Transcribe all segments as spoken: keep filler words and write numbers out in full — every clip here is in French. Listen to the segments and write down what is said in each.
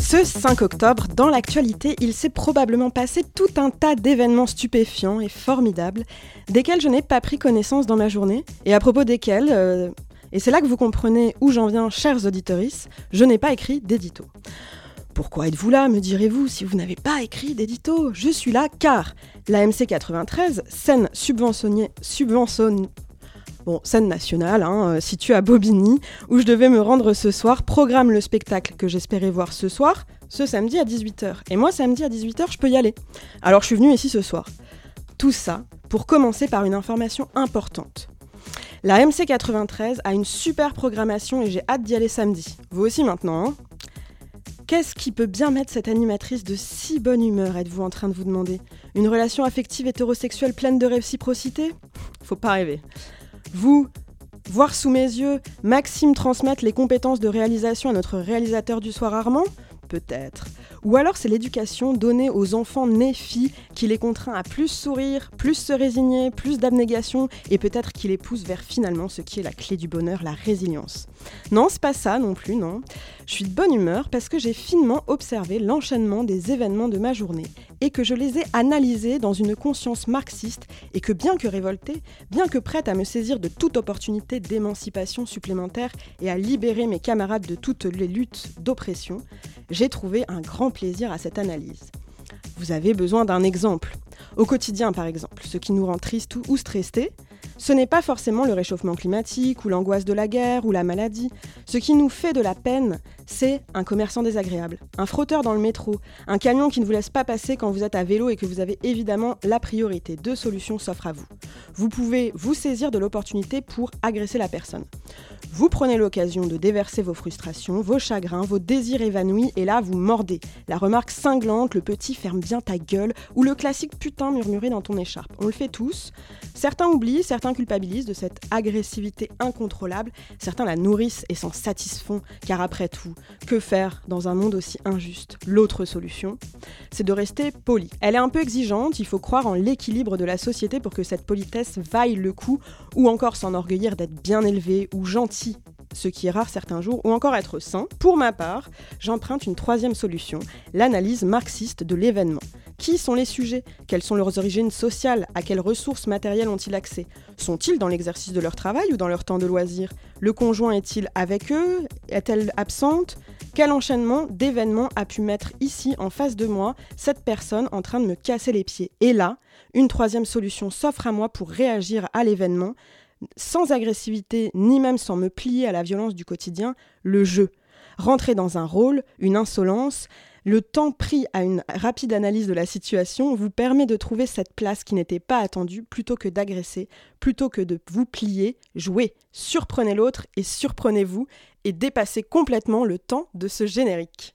Ce cinq octobre, dans l'actualité, il s'est probablement passé tout un tas d'événements stupéfiants et formidables, desquels je n'ai pas pris connaissance dans ma journée, et à propos desquels, euh, et c'est là que vous comprenez où j'en viens, chers auditorices, je n'ai pas écrit d'édito. Pourquoi êtes-vous là, me direz-vous, si vous n'avez pas écrit d'édito ? Je suis là car la M C quatre-vingt-treize, scène subventionnée, subventionne... Bon, scène nationale, hein, située à Bobigny, où je devais me rendre ce soir, programme le spectacle que j'espérais voir ce soir, ce samedi à dix-huit heures. Et moi, samedi à dix-huit heures, je peux y aller. Alors je suis venue ici ce soir. Tout ça pour commencer par une information importante. La M C quatre-vingt-treize a une super programmation et j'ai hâte d'y aller samedi. Vous aussi maintenant, hein ? Qu'est-ce qui peut bien mettre cette animatrice de si bonne humeur, êtes-vous en train de vous demander ? Une relation affective hétérosexuelle pleine de réciprocité ? Faut pas rêver. Vous, voir sous mes yeux Maxime transmettre les compétences de réalisation à notre réalisateur du soir Armand ? Peut-être. Ou alors c'est l'éducation donnée aux enfants nés filles qui les contraint à plus sourire, plus se résigner, plus d'abnégation et peut-être qui les pousse vers finalement ce qui est la clé du bonheur, la résilience. Non, c'est pas ça non plus, non. Je suis de bonne humeur parce que j'ai finement observé l'enchaînement des événements de ma journée et que je les ai analysés dans une conscience marxiste et que bien que révoltée, bien que prête à me saisir de toute opportunité d'émancipation supplémentaire et à libérer mes camarades de toutes les luttes d'oppression, j'ai trouvé un grand plaisir à cette analyse. Vous avez besoin d'un exemple. Au quotidien, par exemple, ce qui nous rend tristes ou stressés, ce n'est pas forcément le réchauffement climatique ou l'angoisse de la guerre ou la maladie. Ce qui nous fait de la peine, c'est un commerçant désagréable, un frotteur dans le métro, un camion qui ne vous laisse pas passer quand vous êtes à vélo et que vous avez évidemment la priorité. Deux solutions s'offrent à vous. Vous pouvez vous saisir de l'opportunité pour agresser la personne. Vous prenez l'occasion de déverser vos frustrations, vos chagrins, vos désirs évanouis et là, vous mordez. La remarque cinglante, le petit « ferme bien ta gueule » ou le classique « putain » murmuré dans ton écharpe. On le fait tous. Certains oublient, certains culpabilisent de cette agressivité incontrôlable. Certains la nourrissent et s'en satisfont, car après tout, que faire dans un monde aussi injuste ? L'autre solution, c'est de rester poli. Elle est un peu exigeante, il faut croire en l'équilibre de la société pour que cette politesse vaille le coup ou encore s'enorgueillir d'être bien élevé ou gentil, ce qui est rare certains jours, ou encore être sain. Pour ma part, j'emprunte une troisième solution, l'analyse marxiste de l'événement. Qui sont les sujets ? Quelles sont leurs origines sociales ? À quelles ressources matérielles ont-ils accès ? Sont-ils dans l'exercice de leur travail ou dans leur temps de loisir ? Le conjoint est-il avec eux ? Est-elle absente ? Quel enchaînement d'événements a pu mettre ici, en face de moi, cette personne en train de me casser les pieds ? Et là, une troisième solution s'offre à moi pour réagir à l'événement, sans agressivité, ni même sans me plier à la violence du quotidien, le jeu. Rentrer dans un rôle, une insolence, le temps pris à une rapide analyse de la situation vous permet de trouver cette place qui n'était pas attendue plutôt que d'agresser, plutôt que de vous plier, jouez, surprenez l'autre et surprenez-vous et dépassez complètement le temps de ce générique.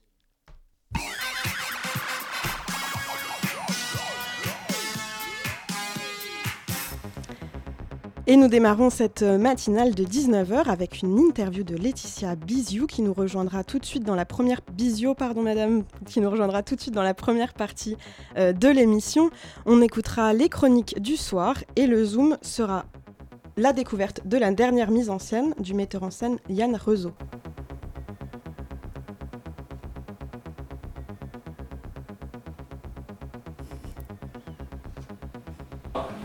Et nous démarrons cette matinale de dix-neuf heures avec une interview de Laëtitia Bisiaux qui nous rejoindra tout de suite dans la première Bisiaux, pardon madame, qui nous rejoindra tout de suite dans la première partie euh, de l'émission. On écoutera les chroniques du soir et le zoom sera la découverte de la dernière mise en scène du metteur en scène Yann Reuzeau.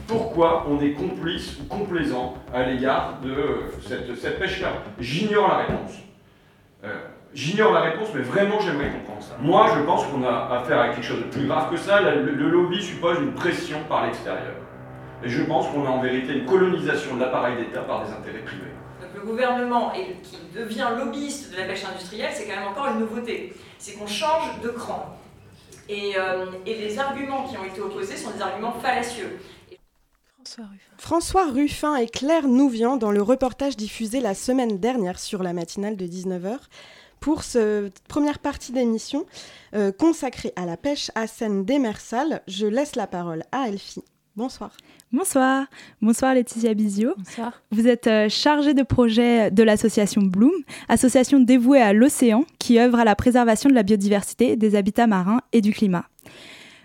Pourquoi on est complice ou complaisant à l'égard de euh, cette, cette pêche-là ? J'ignore la réponse. Euh, j'ignore la réponse, mais vraiment j'aimerais comprendre ça. Moi, je pense qu'on a affaire à quelque chose de plus grave que ça. Le, le lobby suppose une pression par l'extérieur. Et je pense qu'on a en vérité une colonisation de l'appareil d'État par des intérêts privés. Donc le gouvernement est, qui devient lobbyiste de la pêche industrielle, c'est quand même encore une nouveauté. C'est qu'on change de cran. Et, euh, et les arguments qui ont été opposés sont des arguments fallacieux. François Ruffin et Claire Nouvian dans le reportage diffusé la semaine dernière sur la matinale de dix-neuf heures pour cette première partie d'émission euh, consacrée à la pêche à senne démersale. Je laisse la parole à Elfie Bonsoir. Bonsoir. Bonsoir Laëtitia Bisiaux. Bonsoir. Vous êtes euh, chargée de projet de l'association Bloom, association dévouée à l'océan qui œuvre à la préservation de la biodiversité, des habitats marins et du climat.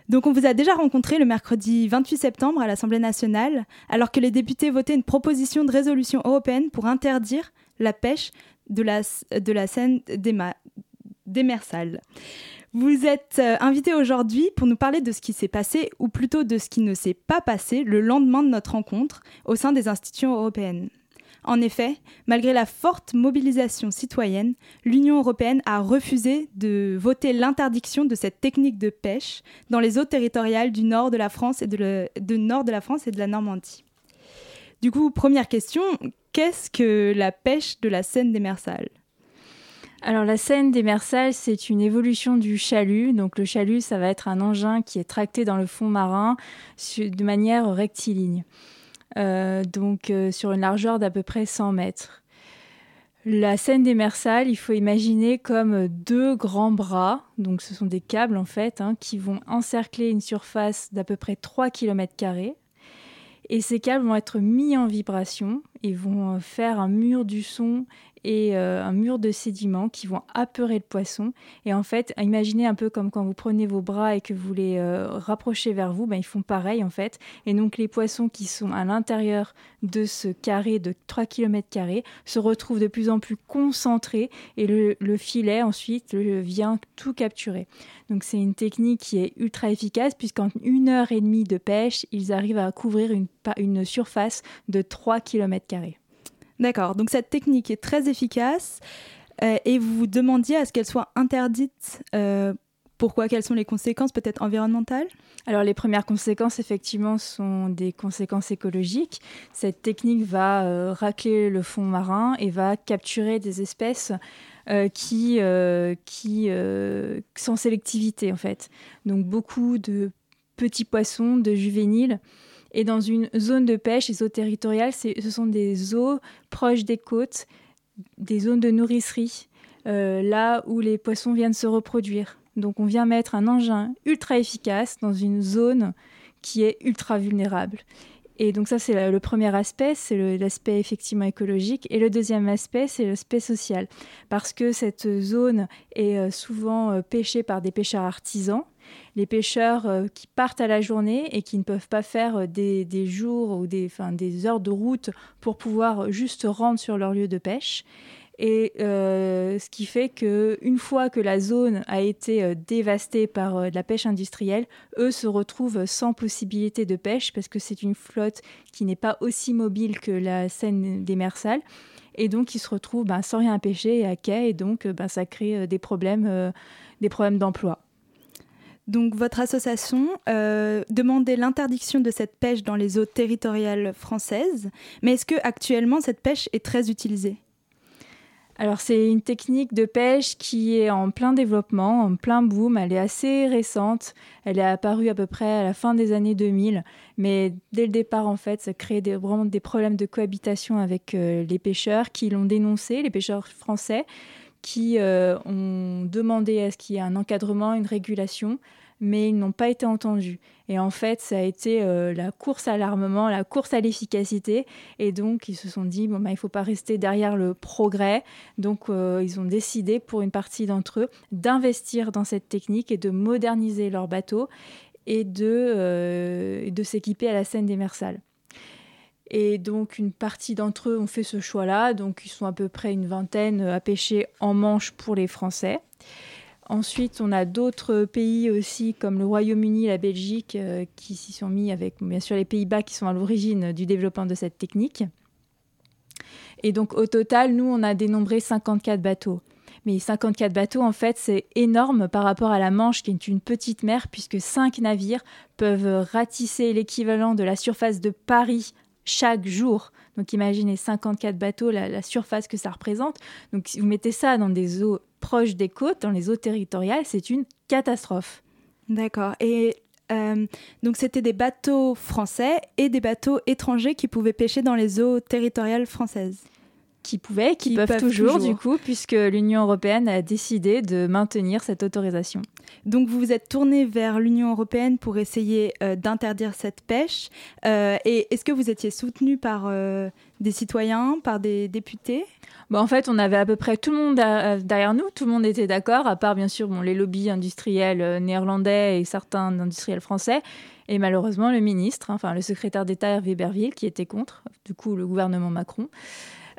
Donc on vous a déjà rencontré le mercredi vingt-huit septembre à l'Assemblée nationale, alors que les députés votaient une proposition de résolution européenne pour interdire la pêche de la, de la senne déma, démersale. Vous êtes euh, invité aujourd'hui pour nous parler de ce qui s'est passé, ou plutôt de ce qui ne s'est pas passé le lendemain de notre rencontre au sein des institutions européennes. En effet, malgré la forte mobilisation citoyenne, l'Union européenne a refusé de voter l'interdiction de cette technique de pêche dans les eaux territoriales du nord de la France et de, le, de, nord de, la, France et de la Normandie. Du coup, première question, qu'est-ce que la pêche de la senne démersale ? Alors la senne démersale, c'est une évolution du chalut. Donc le chalut, ça va être un engin qui est tracté dans le fond marin de manière rectiligne, euh, donc euh, sur une largeur d'à peu près cent mètres. La senne démersale, il faut imaginer comme deux grands bras, donc ce sont des câbles en fait, hein, qui vont encercler une surface d'à peu près trois kilomètres carrés. Et ces câbles vont être mis en vibration et vont faire un mur du son et euh, un mur de sédiments qui vont apeurer le poisson. Et en fait, imaginez un peu comme quand vous prenez vos bras et que vous les euh, rapprochez vers vous, ben, ils font pareil en fait. Et donc les poissons qui sont à l'intérieur de ce carré de trois kilomètres carrés se retrouvent de plus en plus concentrés et le, le filet ensuite le, vient tout capturer. Donc c'est une technique qui est ultra efficace puisqu'en une heure et demie de pêche, ils arrivent à couvrir une, une surface de trois kilomètres carrés. D'accord, donc cette technique est très efficace euh, et vous vous demandiez à ce qu'elle soit interdite. Euh, pourquoi ? Quelles sont les conséquences peut-être environnementales ? Alors les premières conséquences effectivement sont des conséquences écologiques. Cette technique va euh, racler le fond marin et va capturer des espèces euh, qui, euh, qui euh, sans sélectivité en fait. Donc beaucoup de petits poissons, de juvéniles. Et dans une zone de pêche, les eaux territoriales, c'est, ce sont des eaux proches des côtes, des zones de nourricerie, euh, là où les poissons viennent se reproduire. Donc on vient mettre un engin ultra efficace dans une zone qui est ultra vulnérable. Et donc ça, c'est le premier aspect, c'est le, l'aspect effectivement écologique. Et le deuxième aspect, c'est l'aspect social. Parce que cette zone est souvent pêchée par des pêcheurs artisans. Les pêcheurs euh, qui partent à la journée et qui ne peuvent pas faire des, des jours ou des, enfin, des heures de route pour pouvoir juste rendre sur leur lieu de pêche. Et euh, ce qui fait qu'une fois que la zone a été euh, dévastée par euh, de la pêche industrielle, eux se retrouvent sans possibilité de pêche parce que c'est une flotte qui n'est pas aussi mobile que la senne démersale. Et donc, ils se retrouvent ben, sans rien à pêcher et à quai. Et donc, ben, ça crée euh, des problèmes, euh, des problèmes d'emploi. Donc, votre association euh, demandait l'interdiction de cette pêche dans les eaux territoriales françaises. Mais est-ce qu'actuellement, cette pêche est très utilisée ? Alors, c'est une technique de pêche qui est en plein développement, en plein boom. Elle est assez récente. Elle est apparue à peu près à la fin des années deux mille. Mais dès le départ, en fait, ça crée des, vraiment des problèmes de cohabitation avec euh, les pêcheurs qui l'ont dénoncé, les pêcheurs français, qui euh, ont demandé à ce qu'il y ait un encadrement, une régulation, mais ils n'ont pas été entendus. Et en fait, ça a été euh, la course à l'armement, la course à l'efficacité. Et donc, ils se sont dit, bon, bah, il ne faut pas rester derrière le progrès. Donc, euh, ils ont décidé, pour une partie d'entre eux, d'investir dans cette technique et de moderniser leurs bateaux et de, euh, de s'équiper à la senne démersale. Et donc, une partie d'entre eux ont fait ce choix-là. Donc, ils sont à peu près une vingtaine à pêcher en Manche pour les Français. Ensuite, on a d'autres pays aussi, comme le Royaume-Uni, la Belgique, euh, qui s'y sont mis avec, bien sûr, les Pays-Bas qui sont à l'origine du développement de cette technique. Et donc, au total, nous, on a dénombré cinquante-quatre bateaux. Mais cinquante-quatre bateaux, en fait, c'est énorme par rapport à la Manche, qui est une petite mer, puisque cinq navires peuvent ratisser l'équivalent de la surface de Paris chaque jour. Donc imaginez cinquante-quatre bateaux, la, la surface que ça représente. Donc si vous mettez ça dans des eaux proches des côtes, dans les eaux territoriales, c'est une catastrophe. D'accord. Et euh, donc c'était des bateaux français et des bateaux étrangers qui pouvaient pêcher dans les eaux territoriales françaises. Qui pouvaient, qui, qui peuvent, peuvent toujours, toujours, du coup, puisque l'Union européenne a décidé de maintenir cette autorisation. Donc, vous vous êtes tourné vers l'Union européenne pour essayer euh, d'interdire cette pêche. Euh, et est-ce que vous étiez soutenu par euh, des citoyens, par des députés ? Bon, en fait, on avait à peu près tout le monde à, derrière nous. Tout le monde était d'accord, à part, bien sûr, bon, les lobbies industriels néerlandais et certains industriels français. Et malheureusement, le ministre, hein, enfin, le secrétaire d'État Hervé Berville, qui était contre, du coup, le gouvernement Macron.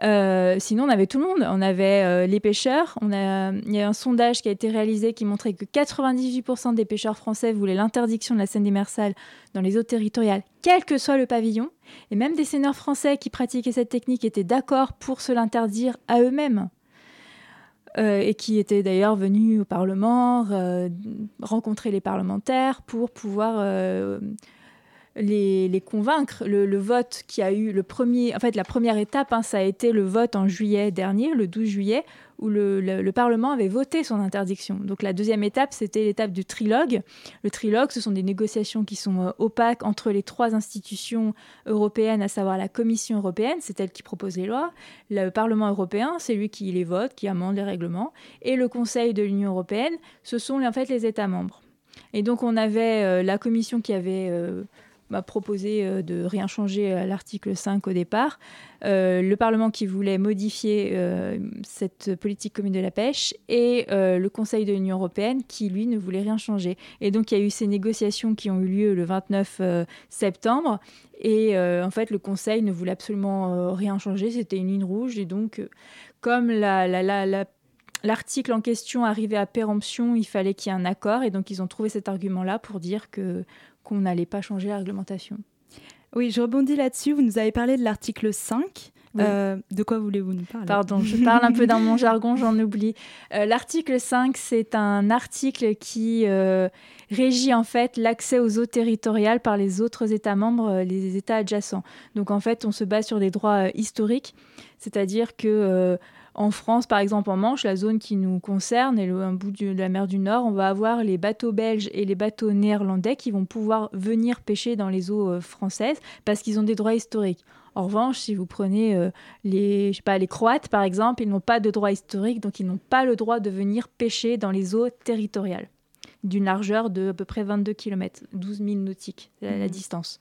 Euh, sinon, on avait tout le monde. On avait euh, les pêcheurs. On a, il y a un sondage qui a été réalisé qui montrait que quatre-vingt-dix-huit pour cent des pêcheurs français voulaient l'interdiction de la senne démersale dans les eaux territoriales, quel que soit le pavillon. Et même des senneurs français qui pratiquaient cette technique étaient d'accord pour se l'interdire à eux-mêmes. Euh, et qui étaient d'ailleurs venus au Parlement, euh, rencontrer les parlementaires pour pouvoir... Euh, Les, les convaincre. Le, le vote qui a eu le premier... En fait, la première étape, hein, ça a été le vote en juillet dernier, le douze juillet, où le, le, le Parlement avait voté son interdiction. Donc, la deuxième étape, c'était l'étape du trilogue. Le trilogue, ce sont des négociations qui sont euh, opaques entre les trois institutions européennes, à savoir la Commission européenne, c'est elle qui propose les lois, le Parlement européen, c'est lui qui les vote, qui amende les règlements, et le Conseil de l'Union européenne, ce sont en fait les États membres. Et donc, on avait euh, la Commission qui avait... Euh, m'a proposé de rien changer à l'article cinq au départ. Euh, le Parlement qui voulait modifier euh, cette politique commune de la pêche et euh, le Conseil de l'Union européenne qui, lui, ne voulait rien changer. Et donc, il y a eu ces négociations qui ont eu lieu le vingt-neuf septembre et euh, en fait, le Conseil ne voulait absolument euh, rien changer. C'était une ligne rouge et donc, euh, comme la, la, la, la L'article en question arrivait à péremption, il fallait qu'il y ait un accord et donc ils ont trouvé cet argument-là pour dire que, qu'on n'allait pas changer la réglementation. Oui, je rebondis là-dessus. Vous nous avez parlé de l'article cinq. Oui. Euh, de quoi voulez-vous nous parler ? Pardon, je parle un peu dans mon jargon, j'en oublie. Euh, l'article cinq, c'est un article qui euh, régit en fait l'accès aux eaux territoriales par les autres États membres, les États adjacents. Donc en fait, on se base sur des droits euh, historiques, c'est-à-dire que... Euh, En France, par exemple, en Manche, la zone qui nous concerne, et le bout de la mer du Nord, on va avoir les bateaux belges et les bateaux néerlandais qui vont pouvoir venir pêcher dans les eaux euh, françaises parce qu'ils ont des droits historiques. En revanche, si vous prenez euh, les, je sais pas, les Croates, par exemple, ils n'ont pas de droits historiques, donc ils n'ont pas le droit de venir pêcher dans les eaux territoriales d'une largeur de à peu près vingt-deux kilomètres, douze mille nautiques, c'est la, la distance.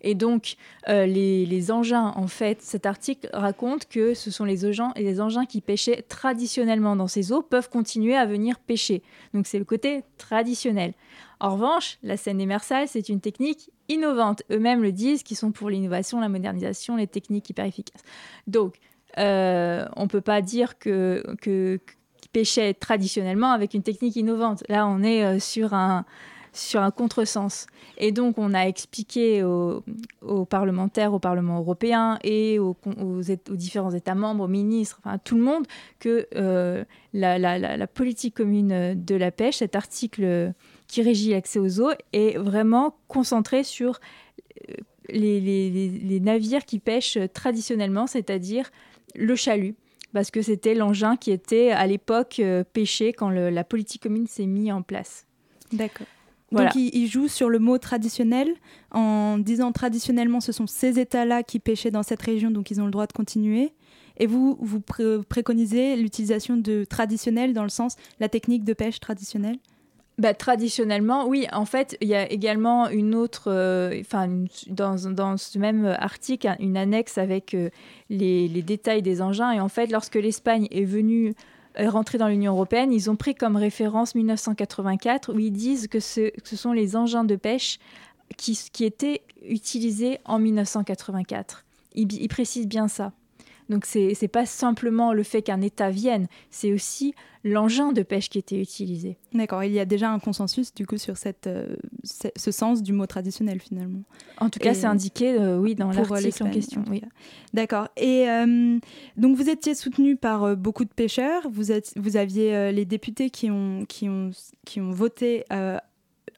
Et donc, euh, les, les engins, en fait, cet article raconte que ce sont les engins, et les engins qui pêchaient traditionnellement dans ces eaux peuvent continuer à venir pêcher. Donc, c'est le côté traditionnel. En revanche, la senne démersale, c'est une technique innovante. Eux-mêmes le disent, qu'ils sont pour l'innovation, la modernisation, les techniques hyper efficaces. Donc, euh, on ne peut pas dire que, que, qu'ils pêchaient traditionnellement avec une technique innovante. Là, on est euh, sur un... sur un contresens. Et donc, on a expliqué aux, aux parlementaires, au Parlement européen et aux, aux, aux différents États membres, aux ministres, enfin, à tout le monde, que euh, la, la, la, la politique commune de la pêche, cet article qui régit l'accès aux eaux, est vraiment concentré sur les, les, les, les navires qui pêchent traditionnellement, c'est-à-dire le chalut, parce que c'était l'engin qui était, à l'époque, pêché quand le, la politique commune s'est mise en place. D'accord. Voilà. Donc, il, il joue sur le mot traditionnel en disant traditionnellement, ce sont ces États-là qui pêchaient dans cette région, donc ils ont le droit de continuer. Et vous, vous pré- préconisez l'utilisation de traditionnel dans le sens la technique de pêche traditionnelle ? Bah, traditionnellement, oui. En fait, il y a également une autre, enfin, euh, dans, dans ce même article, une annexe avec euh, les, les détails des engins. Et en fait, lorsque l'Espagne est venue rentrés dans l'Union européenne, ils ont pris comme référence dix-neuf cent quatre-vingt-quatre où ils disent que ce, que ce sont les engins de pêche qui, qui étaient utilisés en dix-neuf cent quatre-vingt-quatre. Ils, ils précisent bien ça. Donc, c'est, c'est pas simplement le fait qu'un État vienne, c'est aussi l'engin de pêche qui était utilisé. D'accord. Il y a déjà un consensus, du coup, sur cette, euh, ce, ce sens du mot traditionnel, finalement. En tout cas, et c'est indiqué, euh, oui, dans l'article en question. En oui. D'accord. Et euh, donc, vous étiez soutenu par euh, beaucoup de pêcheurs. Vous, êtes, vous aviez euh, les députés qui ont, qui ont, qui ont voté... Euh,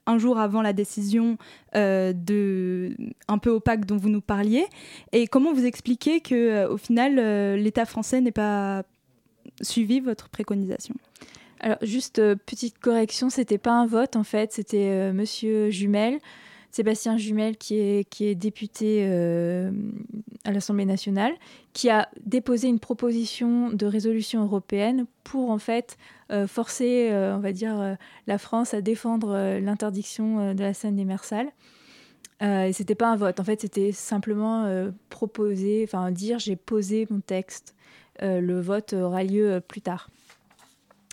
un jour avant la décision euh, de, un peu opaque dont vous nous parliez. Et comment vous expliquez qu'au euh, final, euh, l'État français n'ait pas suivi votre préconisation ? Alors, juste euh, petite correction, ce n'était pas un vote, en fait. C'était euh, Monsieur Jumel, Sébastien Jumel, qui est, qui est député euh, à l'Assemblée nationale, qui a déposé une proposition de résolution européenne pour en fait euh, forcer, euh, on va dire, euh, la France à défendre euh, l'interdiction euh, de la senne démersale. Euh, et c'était pas un vote, en fait, c'était simplement euh, proposer, enfin dire j'ai posé mon texte. Euh, le vote aura lieu euh, plus tard.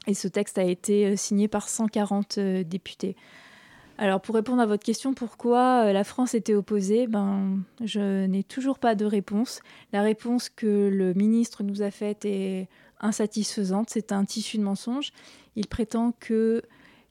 Et ce texte a été euh, signé par cent quarante euh, députés. Alors, pour répondre à votre question, pourquoi euh, la France était opposée, ben, je n'ai toujours pas de réponse. La réponse que le ministre nous a faite est insatisfaisante. C'est un tissu de mensonges. Il prétend que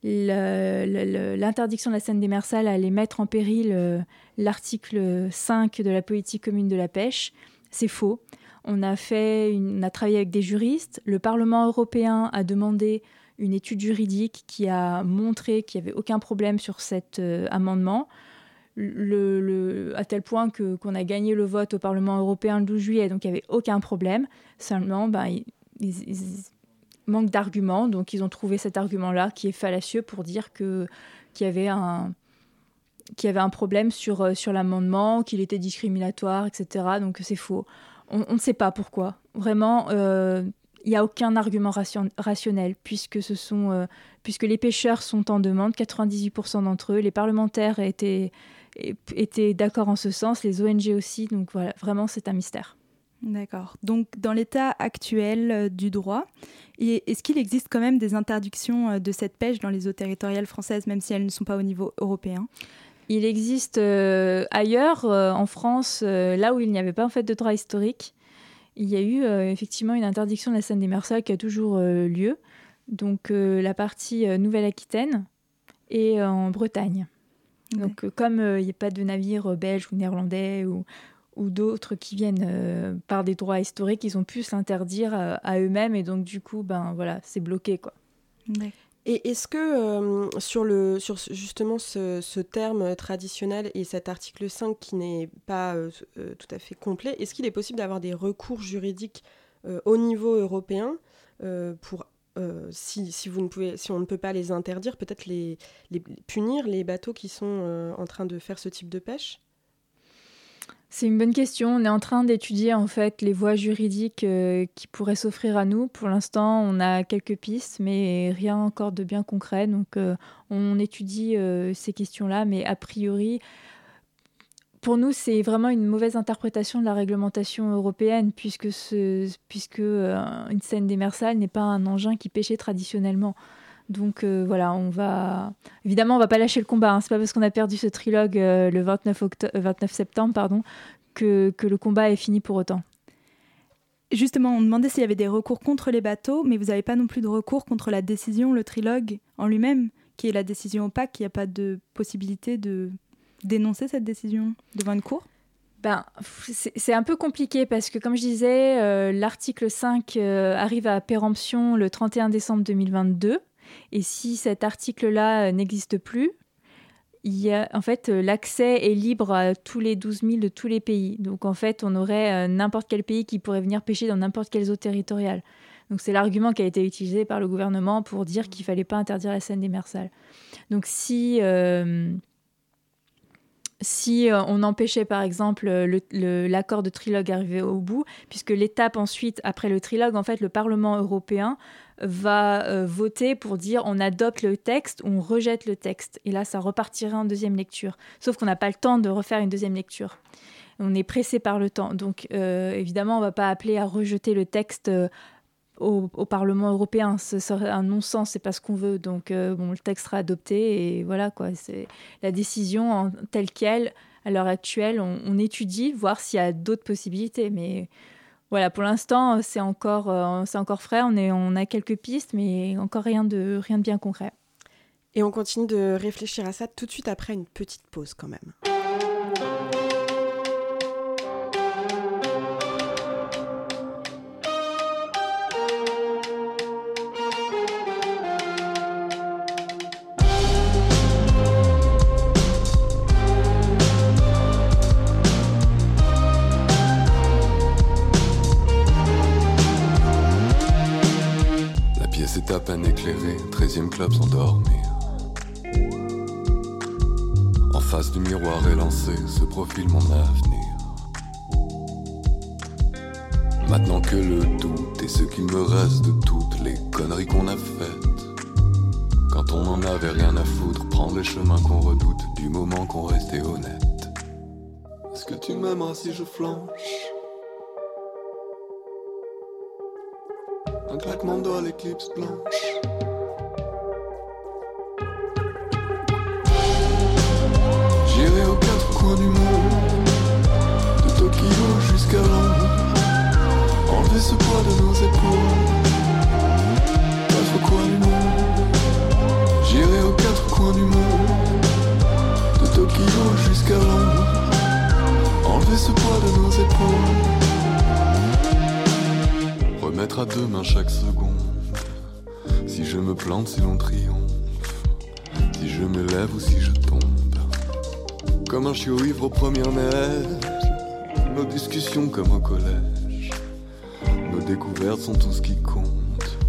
le, le, l'interdiction de la senne démersale allait mettre en péril euh, l'article cinq de la politique commune de la pêche. C'est faux. On a, fait une, on a travaillé avec des juristes. Le Parlement européen a demandé une étude juridique qui a montré qu'il n'y avait aucun problème sur cet euh, amendement, le, le, à tel point que, qu'on a gagné le vote au Parlement européen le douze juillet, donc il n'y avait aucun problème. Seulement, ben, ils, ils, ils manquent d'arguments, donc ils ont trouvé cet argument-là qui est fallacieux pour dire que, qu'il y avait un... qu'il y avait un problème sur, euh, sur l'amendement, qu'il était discriminatoire, et cetera. Donc c'est faux. On, on ne sait pas pourquoi. Vraiment, il euh, n'y a aucun argument ration, rationnel, puisque, ce sont, euh, puisque les pêcheurs sont en demande, quatre-vingt-dix-huit pour cent d'entre eux, les parlementaires étaient, étaient d'accord en ce sens, les O N G aussi, donc voilà, vraiment c'est un mystère. D'accord. Donc, dans l'état actuel euh, du droit, est-ce qu'il existe quand même des interdictions euh, de cette pêche dans les eaux territoriales françaises, même si elles ne sont pas au niveau européen ? Il existe euh, ailleurs, euh, en France, euh, là où il n'y avait pas en fait de droit historique, il y a eu euh, effectivement une interdiction de la senne démersale qui a toujours euh, lieu, donc euh, la partie euh, Nouvelle-Aquitaine et euh, en Bretagne. Mmh. Donc euh, comme il euh, n'y a pas de navires euh, belges ou néerlandais ou, ou d'autres qui viennent euh, par des droits historiques, ils ont pu s'interdire euh, à eux-mêmes et donc du coup, ben voilà, c'est bloqué quoi. Mmh. Et est-ce que euh, sur, le, sur justement ce, ce terme traditionnel et cet article cinq qui n'est pas euh, tout à fait complet, est-ce qu'il est possible d'avoir des recours juridiques euh, au niveau européen euh, pour, euh, si, si, vous ne pouvez, si on ne peut pas les interdire, peut-être les, les punir, les bateaux qui sont euh, en train de faire ce type de pêche ? C'est une bonne question. On est en train d'étudier en fait les voies juridiques euh, qui pourraient s'offrir à nous. Pour l'instant, on a quelques pistes, mais rien encore de bien concret. Donc, euh, on étudie euh, ces questions-là, mais a priori, pour nous, c'est vraiment une mauvaise interprétation de la réglementation européenne, puisque, ce, puisque euh, une senne démersale n'est pas un engin qui pêchait traditionnellement. Donc euh, voilà, on va... Évidemment, on ne va pas lâcher le combat. Hein. Ce n'est pas parce qu'on a perdu ce trilogue euh, le vingt-neuf septembre pardon, que, que le combat est fini pour autant. Justement, on demandait s'il y avait des recours contre les bateaux, mais vous n'avez pas non plus de recours contre la décision, le trilogue en lui-même, qui est la décision opaque. Il n'y a pas de possibilité de dénoncer cette décision devant une cour ? Ben, c'est, c'est un peu compliqué parce que, comme je disais, euh, l'article cinq euh, arrive à péremption le trente et un décembre deux mille vingt-deux. Et si cet article-là n'existe plus, il y a, en fait, l'accès est libre à tous les douze mille de tous les pays. Donc, en fait, on aurait n'importe quel pays qui pourrait venir pêcher dans n'importe quelles eaux territoriales. Donc, c'est l'argument qui a été utilisé par le gouvernement pour dire qu'il ne fallait pas interdire la senne démersale. Donc, si, euh, si on empêchait, par exemple, le, le, l'accord de trilogue arrivé au bout, puisque l'étape ensuite, après le trilogue, en fait, le Parlement européen... va euh, voter pour dire on adopte le texte ou on rejette le texte. Et là, ça repartirait en deuxième lecture. Sauf qu'on n'a pas le temps de refaire une deuxième lecture. On est pressé par le temps. Donc, euh, évidemment, on ne va pas appeler à rejeter le texte euh, au, au Parlement européen. Ce serait un non-sens, ce n'est pas ce qu'on veut. Donc, euh, bon, le texte sera adopté et voilà, quoi. C'est la décision en, telle qu'elle, à l'heure actuelle, on, on étudie, voir s'il y a d'autres possibilités. Mais... Voilà, pour l'instant, c'est encore, euh, c'est encore frais. On, est, on a quelques pistes, mais encore rien de, rien de bien concret. Et on continue de réfléchir à ça tout de suite après une petite pause quand même. Treizième club s'endormir. face du miroir élancé se profile mon avenir. Maintenant que le doute est ce qu'il me reste de toutes les conneries qu'on a faites, quand on n'en avait rien à foutre, prends le chemin qu'on redoute du moment qu'on restait honnête. Est-ce que tu m'aimeras si je flanche? Un claquement de doigts, l'éclipse blanche. J'irai aux quatre coins du monde, de Tokyo jusqu'à Londres, enlever ce poids de nos épaules. Quatre coins du monde, j'irai aux quatre coins du monde, de Tokyo jusqu'à Londres, enlever ce poids de nos épaules. Remettre à demain chaque seconde, si je me plante, si l'on triomphe, si je me lève ou si je tombe. Comme un chiot ivre aux premières neiges, nos discussions comme au collège, nos découvertes sont tout ce qui compte.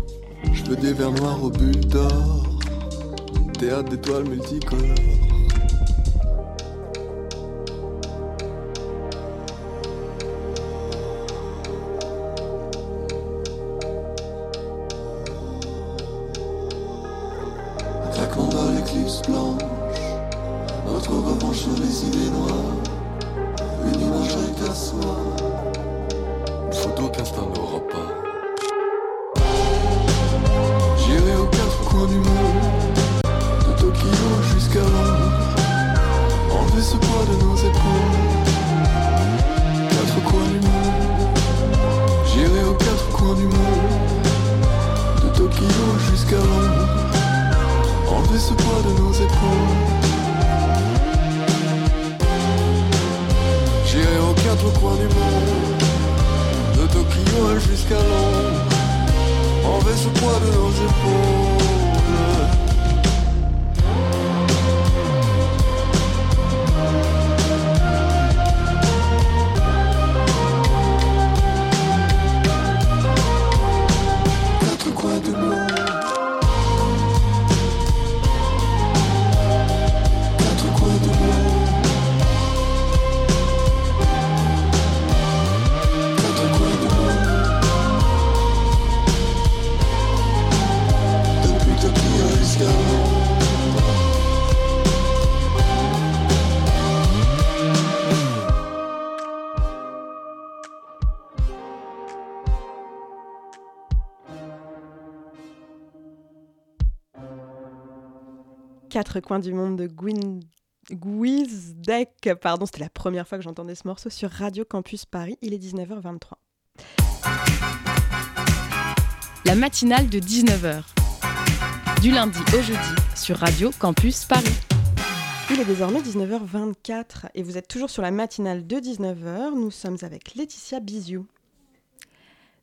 Je veux des verres noirs aux bulles d'or, un théâtre d'étoiles multicolores. Un claquement dans l'éclipse blanche, notre revanche sur les idées noires, une image avec la soie, une photo qu'Instinct n'aura pas. J'irai aux quatre coins du monde, de Tokyo jusqu'à Londres, enlever ce poids de nos épaules. Quatre coins du monde, j'irai aux quatre coins du monde, de Tokyo jusqu'à Londres, enlever ce poids de nos épaules. J'irai aux quatre coins du monde, de Tokyo jusqu'à Londres, enlever ce poids de nos épaules. Quatre coins du monde, quatre coins du monde. Quatre coins du monde de Gwyn... Gwizdek, pardon, c'était la première fois que j'entendais ce morceau sur Radio Campus Paris. Il est dix-neuf heures vingt-trois. La matinale de dix-neuf heures. Du lundi au jeudi sur Radio Campus Paris. Il est désormais dix-neuf heures vingt-quatre et vous êtes toujours sur la matinale de dix-neuf heures. Nous sommes avec Laëtitia Bisiaux.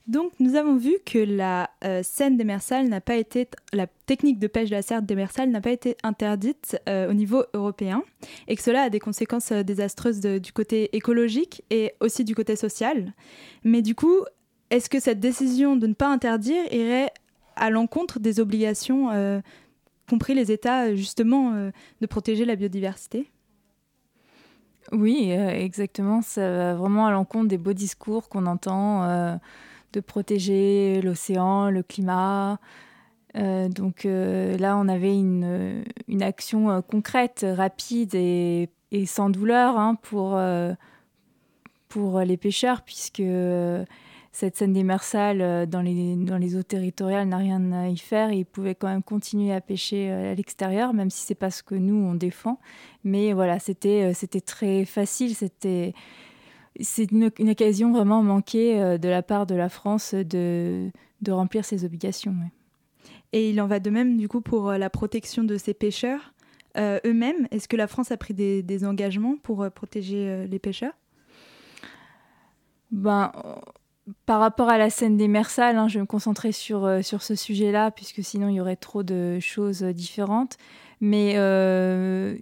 Donc nous avons vu que la euh, senne démersale n'a pas été la technique de pêche de la senne démersale n'a pas été interdite euh, au niveau européen et que cela a des conséquences euh, désastreuses de, du côté écologique et aussi du côté social. Mais du coup, est-ce que cette décision de ne pas interdire irait à l'encontre des obligations, euh, compris les États, justement, euh, de protéger la biodiversité? Oui, euh, exactement. Ça va vraiment à l'encontre des beaux discours qu'on entend euh, de protéger l'océan, le climat. Euh, donc euh, là, on avait une, une action euh, concrète, rapide et, et sans douleur hein, pour, euh, pour les pêcheurs, puisque... Euh, Cette senne démersale dans les, dans les eaux territoriales n'a rien à y faire. Ils pouvaient quand même continuer à pêcher à l'extérieur, même si ce n'est pas ce que nous, on défend. Mais voilà, c'était, c'était très facile. C'était, c'est une, une occasion vraiment manquée de la part de la France de, de remplir ses obligations. Ouais. Et il en va de même, du coup, pour la protection de ces pêcheurs euh, eux-mêmes. Est-ce que la France a pris des, des engagements pour protéger les pêcheurs ? Ben... Par rapport à la senne démersale, hein, je vais me concentrer sur, euh, sur ce sujet-là, puisque sinon il y aurait trop de choses différentes. Mais euh,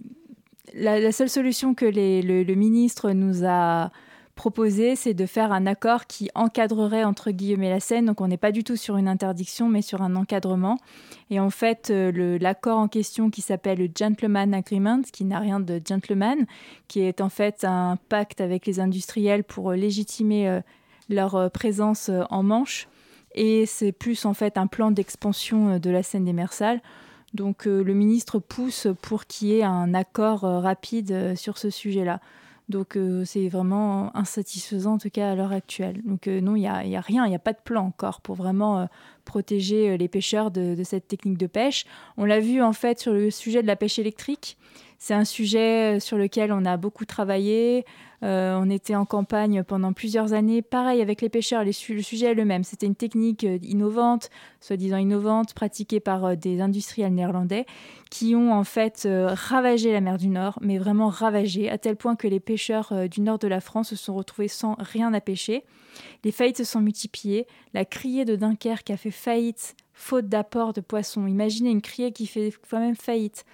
la, la seule solution que les, le, le ministre nous a proposé, c'est de faire un accord qui encadrerait entre guillemets la scène. Donc on n'est pas du tout sur une interdiction, mais sur un encadrement. Et en fait, le, l'accord en question qui s'appelle le Gentleman Agreement, qui n'a rien de gentleman, qui est en fait un pacte avec les industriels pour légitimer leur présence en Manche. Et c'est plus en fait un plan d'expansion de la senne démersale. Donc euh, le ministre pousse pour qu'il y ait un accord euh, rapide euh, sur ce sujet-là. Donc euh, c'est vraiment insatisfaisant en tout cas à l'heure actuelle. Donc euh, non, il n'y a, y a rien, il n'y a pas de plan encore pour vraiment euh, protéger les pêcheurs de, de cette technique de pêche. On l'a vu en fait sur le sujet de la pêche électrique. C'est un sujet sur lequel on a beaucoup travaillé. Euh, on était en campagne pendant plusieurs années. Pareil avec les pêcheurs, les su- le sujet est le même. C'était une technique innovante, soi-disant innovante, pratiquée par euh, des industriels néerlandais qui ont en fait euh, ravagé la mer du Nord, mais vraiment ravagé, à tel point que les pêcheurs euh, du nord de la France se sont retrouvés sans rien à pêcher. Les faillites se sont multipliées. La criée de Dunkerque a fait faillite, faute d'apport de poissons. Imaginez une criée qui fait quand même faillite.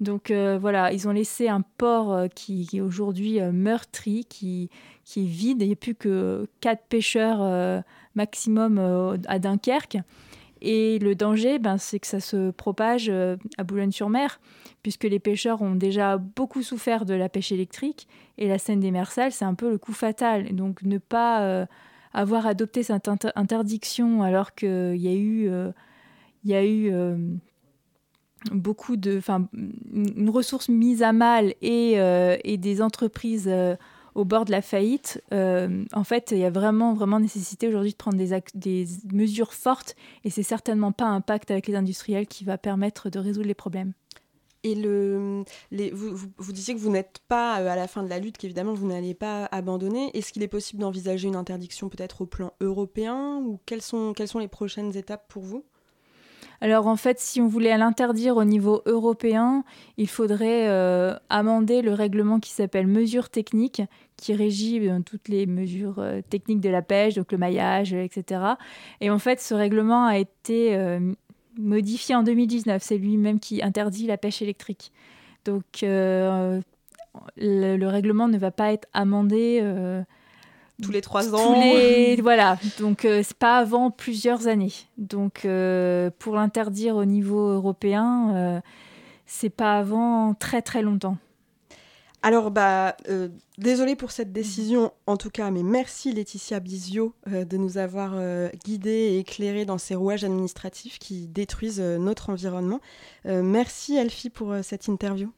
Donc euh, voilà, ils ont laissé un port euh, qui, qui est aujourd'hui euh, meurtri, qui, qui est vide. Il n'y a plus que quatre pêcheurs euh, maximum euh, à Dunkerque. Et le danger, ben, c'est que ça se propage euh, à Boulogne-sur-Mer, puisque les pêcheurs ont déjà beaucoup souffert de la pêche électrique. Et la senne démersale, c'est un peu le coup fatal. Donc ne pas euh, avoir adopté cette inter- interdiction alors qu'il y a eu... Euh, y a eu euh, beaucoup de, enfin, une ressource mise à mal et, euh, et des entreprises euh, au bord de la faillite. Euh, en fait, il y a vraiment, vraiment nécessité aujourd'hui de prendre des, ac- des mesures fortes et c'est certainement pas un pacte avec les industriels qui va permettre de résoudre les problèmes. Et le, les, vous, vous, vous disiez que vous n'êtes pas à la fin de la lutte, qu'évidemment vous n'allez pas abandonner. Est-ce qu'il est possible d'envisager une interdiction peut-être au plan européen ou quelles sont, quelles sont les prochaines étapes pour vous ? Alors en fait, si on voulait l'interdire au niveau européen, il faudrait euh, amender le règlement qui s'appelle mesures techniques, qui régit euh, toutes les mesures euh, techniques de la pêche, donc le maillage, et cetera. Et en fait, ce règlement a été euh, modifié en deux mille dix-neuf. C'est lui-même qui interdit la pêche électrique. Donc euh, le, le règlement ne va pas être amendé euh, tous les trois ans. Tous les... Voilà, donc euh, c'est pas avant plusieurs années. Donc euh, pour l'interdire au niveau européen, euh, c'est pas avant très très longtemps. Alors, bah, euh, désolée pour cette décision, en tout cas, mais merci Laëtitia Bisiaux euh, de nous avoir euh, guidés et éclairés dans ces rouages administratifs qui détruisent euh, notre environnement. Euh, merci Elfie pour euh, cette interview.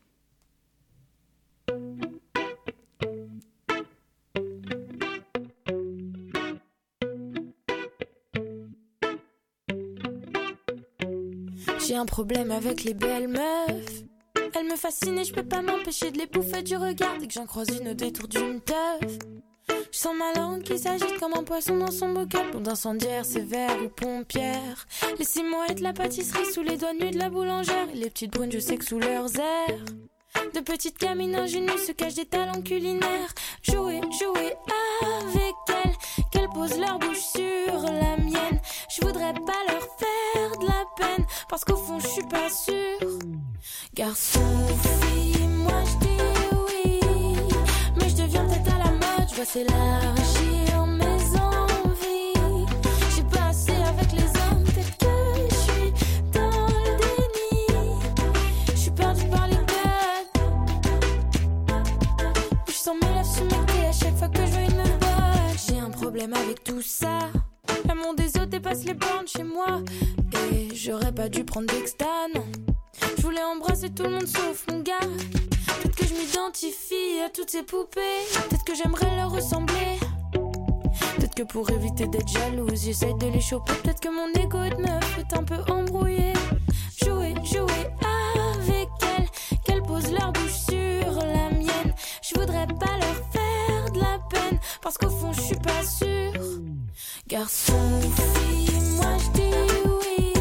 J'ai un problème avec les belles meufs. Elles me fascinent et je peux pas m'empêcher de les bouffer du regard. Dès que j'en croise une au détour d'une teuf, je sens ma langue qui s'agite comme un poisson dans son bocal. Blonde incendiaire, sévère ou pompière, laissez-moi être la pâtisserie sous les doigts nus de la boulangère. Et les petites brunes, je sais que sous leurs airs de petites gamines ingénues se cachent des talents culinaires. Jouer, jouer avec elles, qu'elles posent leur bouche sur la mienne. Je voudrais pas leur faire de la peine, parce qu'au fond je suis pas sûre. Garçon, fille, moi je dis oui, mais je deviens peut-être à la mode. Je vois s'élargir mes envies, j'ai pas assez avec les hommes, peut-être que je suis dans le déni. Je suis perdue par les codes, je sens mes lèvres se mouiller à chaque fois que je veux une me botte. J'ai un problème avec tout ça, l'amour des autres dépasse les bornes chez moi. Et j'aurais pas dû prendre d'extase, non. Je voulais embrasser tout le monde sauf mon gars. Peut-être que je m'identifie à toutes ces poupées, peut-être que j'aimerais leur ressembler, peut-être que pour éviter d'être jalouse j'essaye de les choper, peut-être que mon égo de meuf est un peu embrouillé. Jouer, jouer avec elles, qu'elles posent leur bouche sur la mienne. Je voudrais pas leur faire de la peine, parce qu'au fond je suis pas sûre. Garçon, fille, moi je dis oui,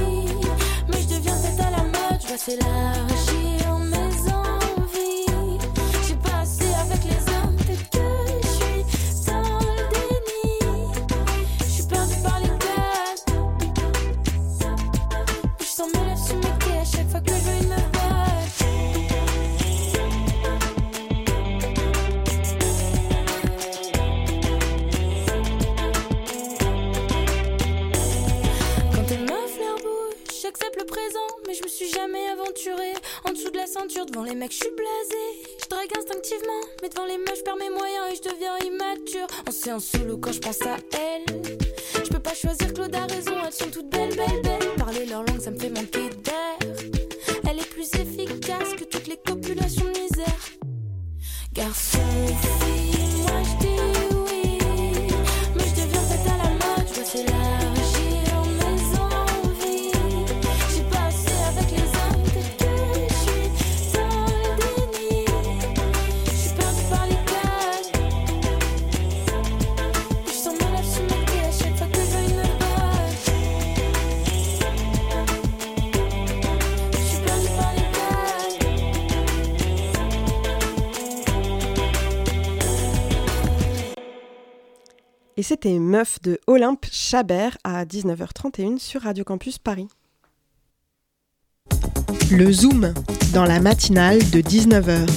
mais je deviens tête à la mode, je vois s'élargir mes envies. J'ai pas assez avec les hommes, peut-être que je suis dans le déni. Je suis perdue par les codes, je sens mes lèvres s'humider à chaque fois que je veux une meuf. ceinture devant les mecs, je suis blasée. Je drague instinctivement, mais devant les meufs, je perds mes moyens et je deviens immature. En séance solo quand je pense à elle, je peux pas choisir, Claude a raison, elles sont toutes belles, belles, belles. Parler leur langue, ça me fait manquer d'air. Elle est plus efficace que toutes les copulations de misère. Garçon, fille, moi je dis oui, mais je deviens faite à la mode, je vois c'est là. Et c'était Meuf de Olympe Chabert à dix-neuf heures trente et une sur Radio Campus Paris. Le Zoom dans la matinale de dix-neuf heures.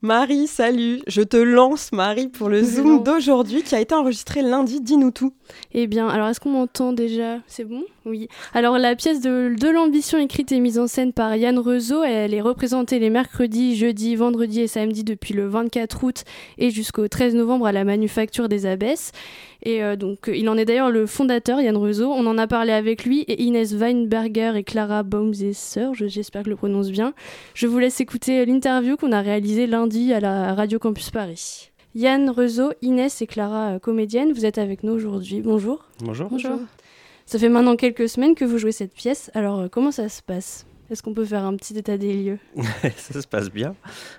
Marie, salut. Je te lance, Marie, pour le Zoom non. d'aujourd'hui qui a été enregistré lundi. Dis-nous tout. Eh bien, alors est-ce qu'on m'entend déjà ? C'est bon ? Oui. Alors, la pièce de, de l'Ambition, écrite et mise en scène par Yann Reuzeau, elle est représentée les mercredis, jeudis, vendredis et samedis depuis le vingt-quatre août et jusqu'au treize novembre à la Manufacture des Abbesses. Et euh, donc, il en est d'ailleurs le fondateur, Yann Reuzeau. On en a parlé avec lui et Inès Weinberger et Clara Baumzecer, je, j'espère que je le prononce bien. Je vous laisse écouter l'interview qu'on a réalisée lundi à la Radio Campus Paris. Yann Reuzeau, Inès et Clara, comédiennes, vous êtes avec nous aujourd'hui. Bonjour. Bonjour. Bonjour. Ça fait maintenant quelques semaines que vous jouez cette pièce. Alors, comment ça se passe ? Est-ce qu'on peut faire un petit état des lieux ? Ça se passe bien.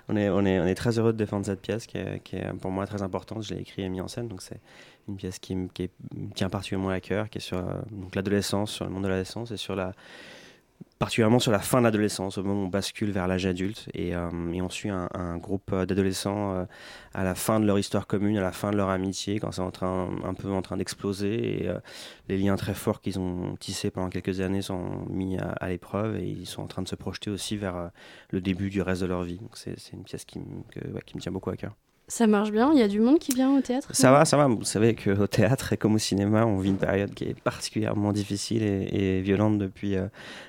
On est, on est, on est très heureux de défendre cette pièce qui est, qui est pour moi très importante. Je l'ai écrite et mise en scène, donc c'est une pièce qui me qui tient particulièrement à cœur, qui est sur euh, donc l'adolescence, sur le monde de l'adolescence et sur la, particulièrement sur la fin de l'adolescence, au moment où on bascule vers l'âge adulte. Et, euh, et on suit un, un groupe d'adolescents euh, à la fin de leur histoire commune, à la fin de leur amitié, quand c'est en train, un peu en train d'exploser. Et euh, les liens très forts qu'ils ont tissés pendant quelques années sont mis à, à l'épreuve et ils sont en train de se projeter aussi vers euh, le début du reste de leur vie. Donc c'est, c'est une pièce qui, m, que, ouais, qui me tient beaucoup à cœur. Ça marche bien, il y a du monde qui vient au théâtre ? Ça va, ça va. Vous savez qu'au théâtre, comme au cinéma, on vit une période qui est particulièrement difficile et, et violente depuis euh,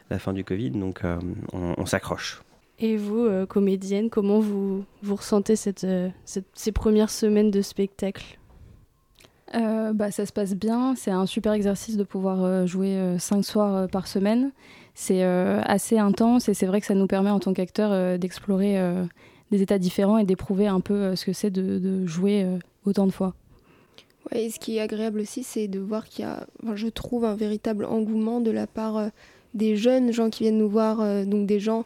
la fin du Covid, donc euh, on, on s'accroche. Et vous, euh, comédienne, comment vous, vous ressentez cette, euh, cette, ces premières semaines de spectacle ? euh, bah, Ça se passe bien, c'est un super exercice de pouvoir euh, jouer euh, cinq soirs euh, par semaine. C'est euh, assez intense et c'est vrai que ça nous permet en tant qu'acteur euh, d'explorer... Euh, des états différents et d'éprouver un peu ce que c'est de, de jouer autant de fois. Ouais, et ce qui est agréable aussi, c'est de voir qu'il y a, enfin, je trouve, un véritable engouement de la part des jeunes gens qui viennent nous voir, donc des gens,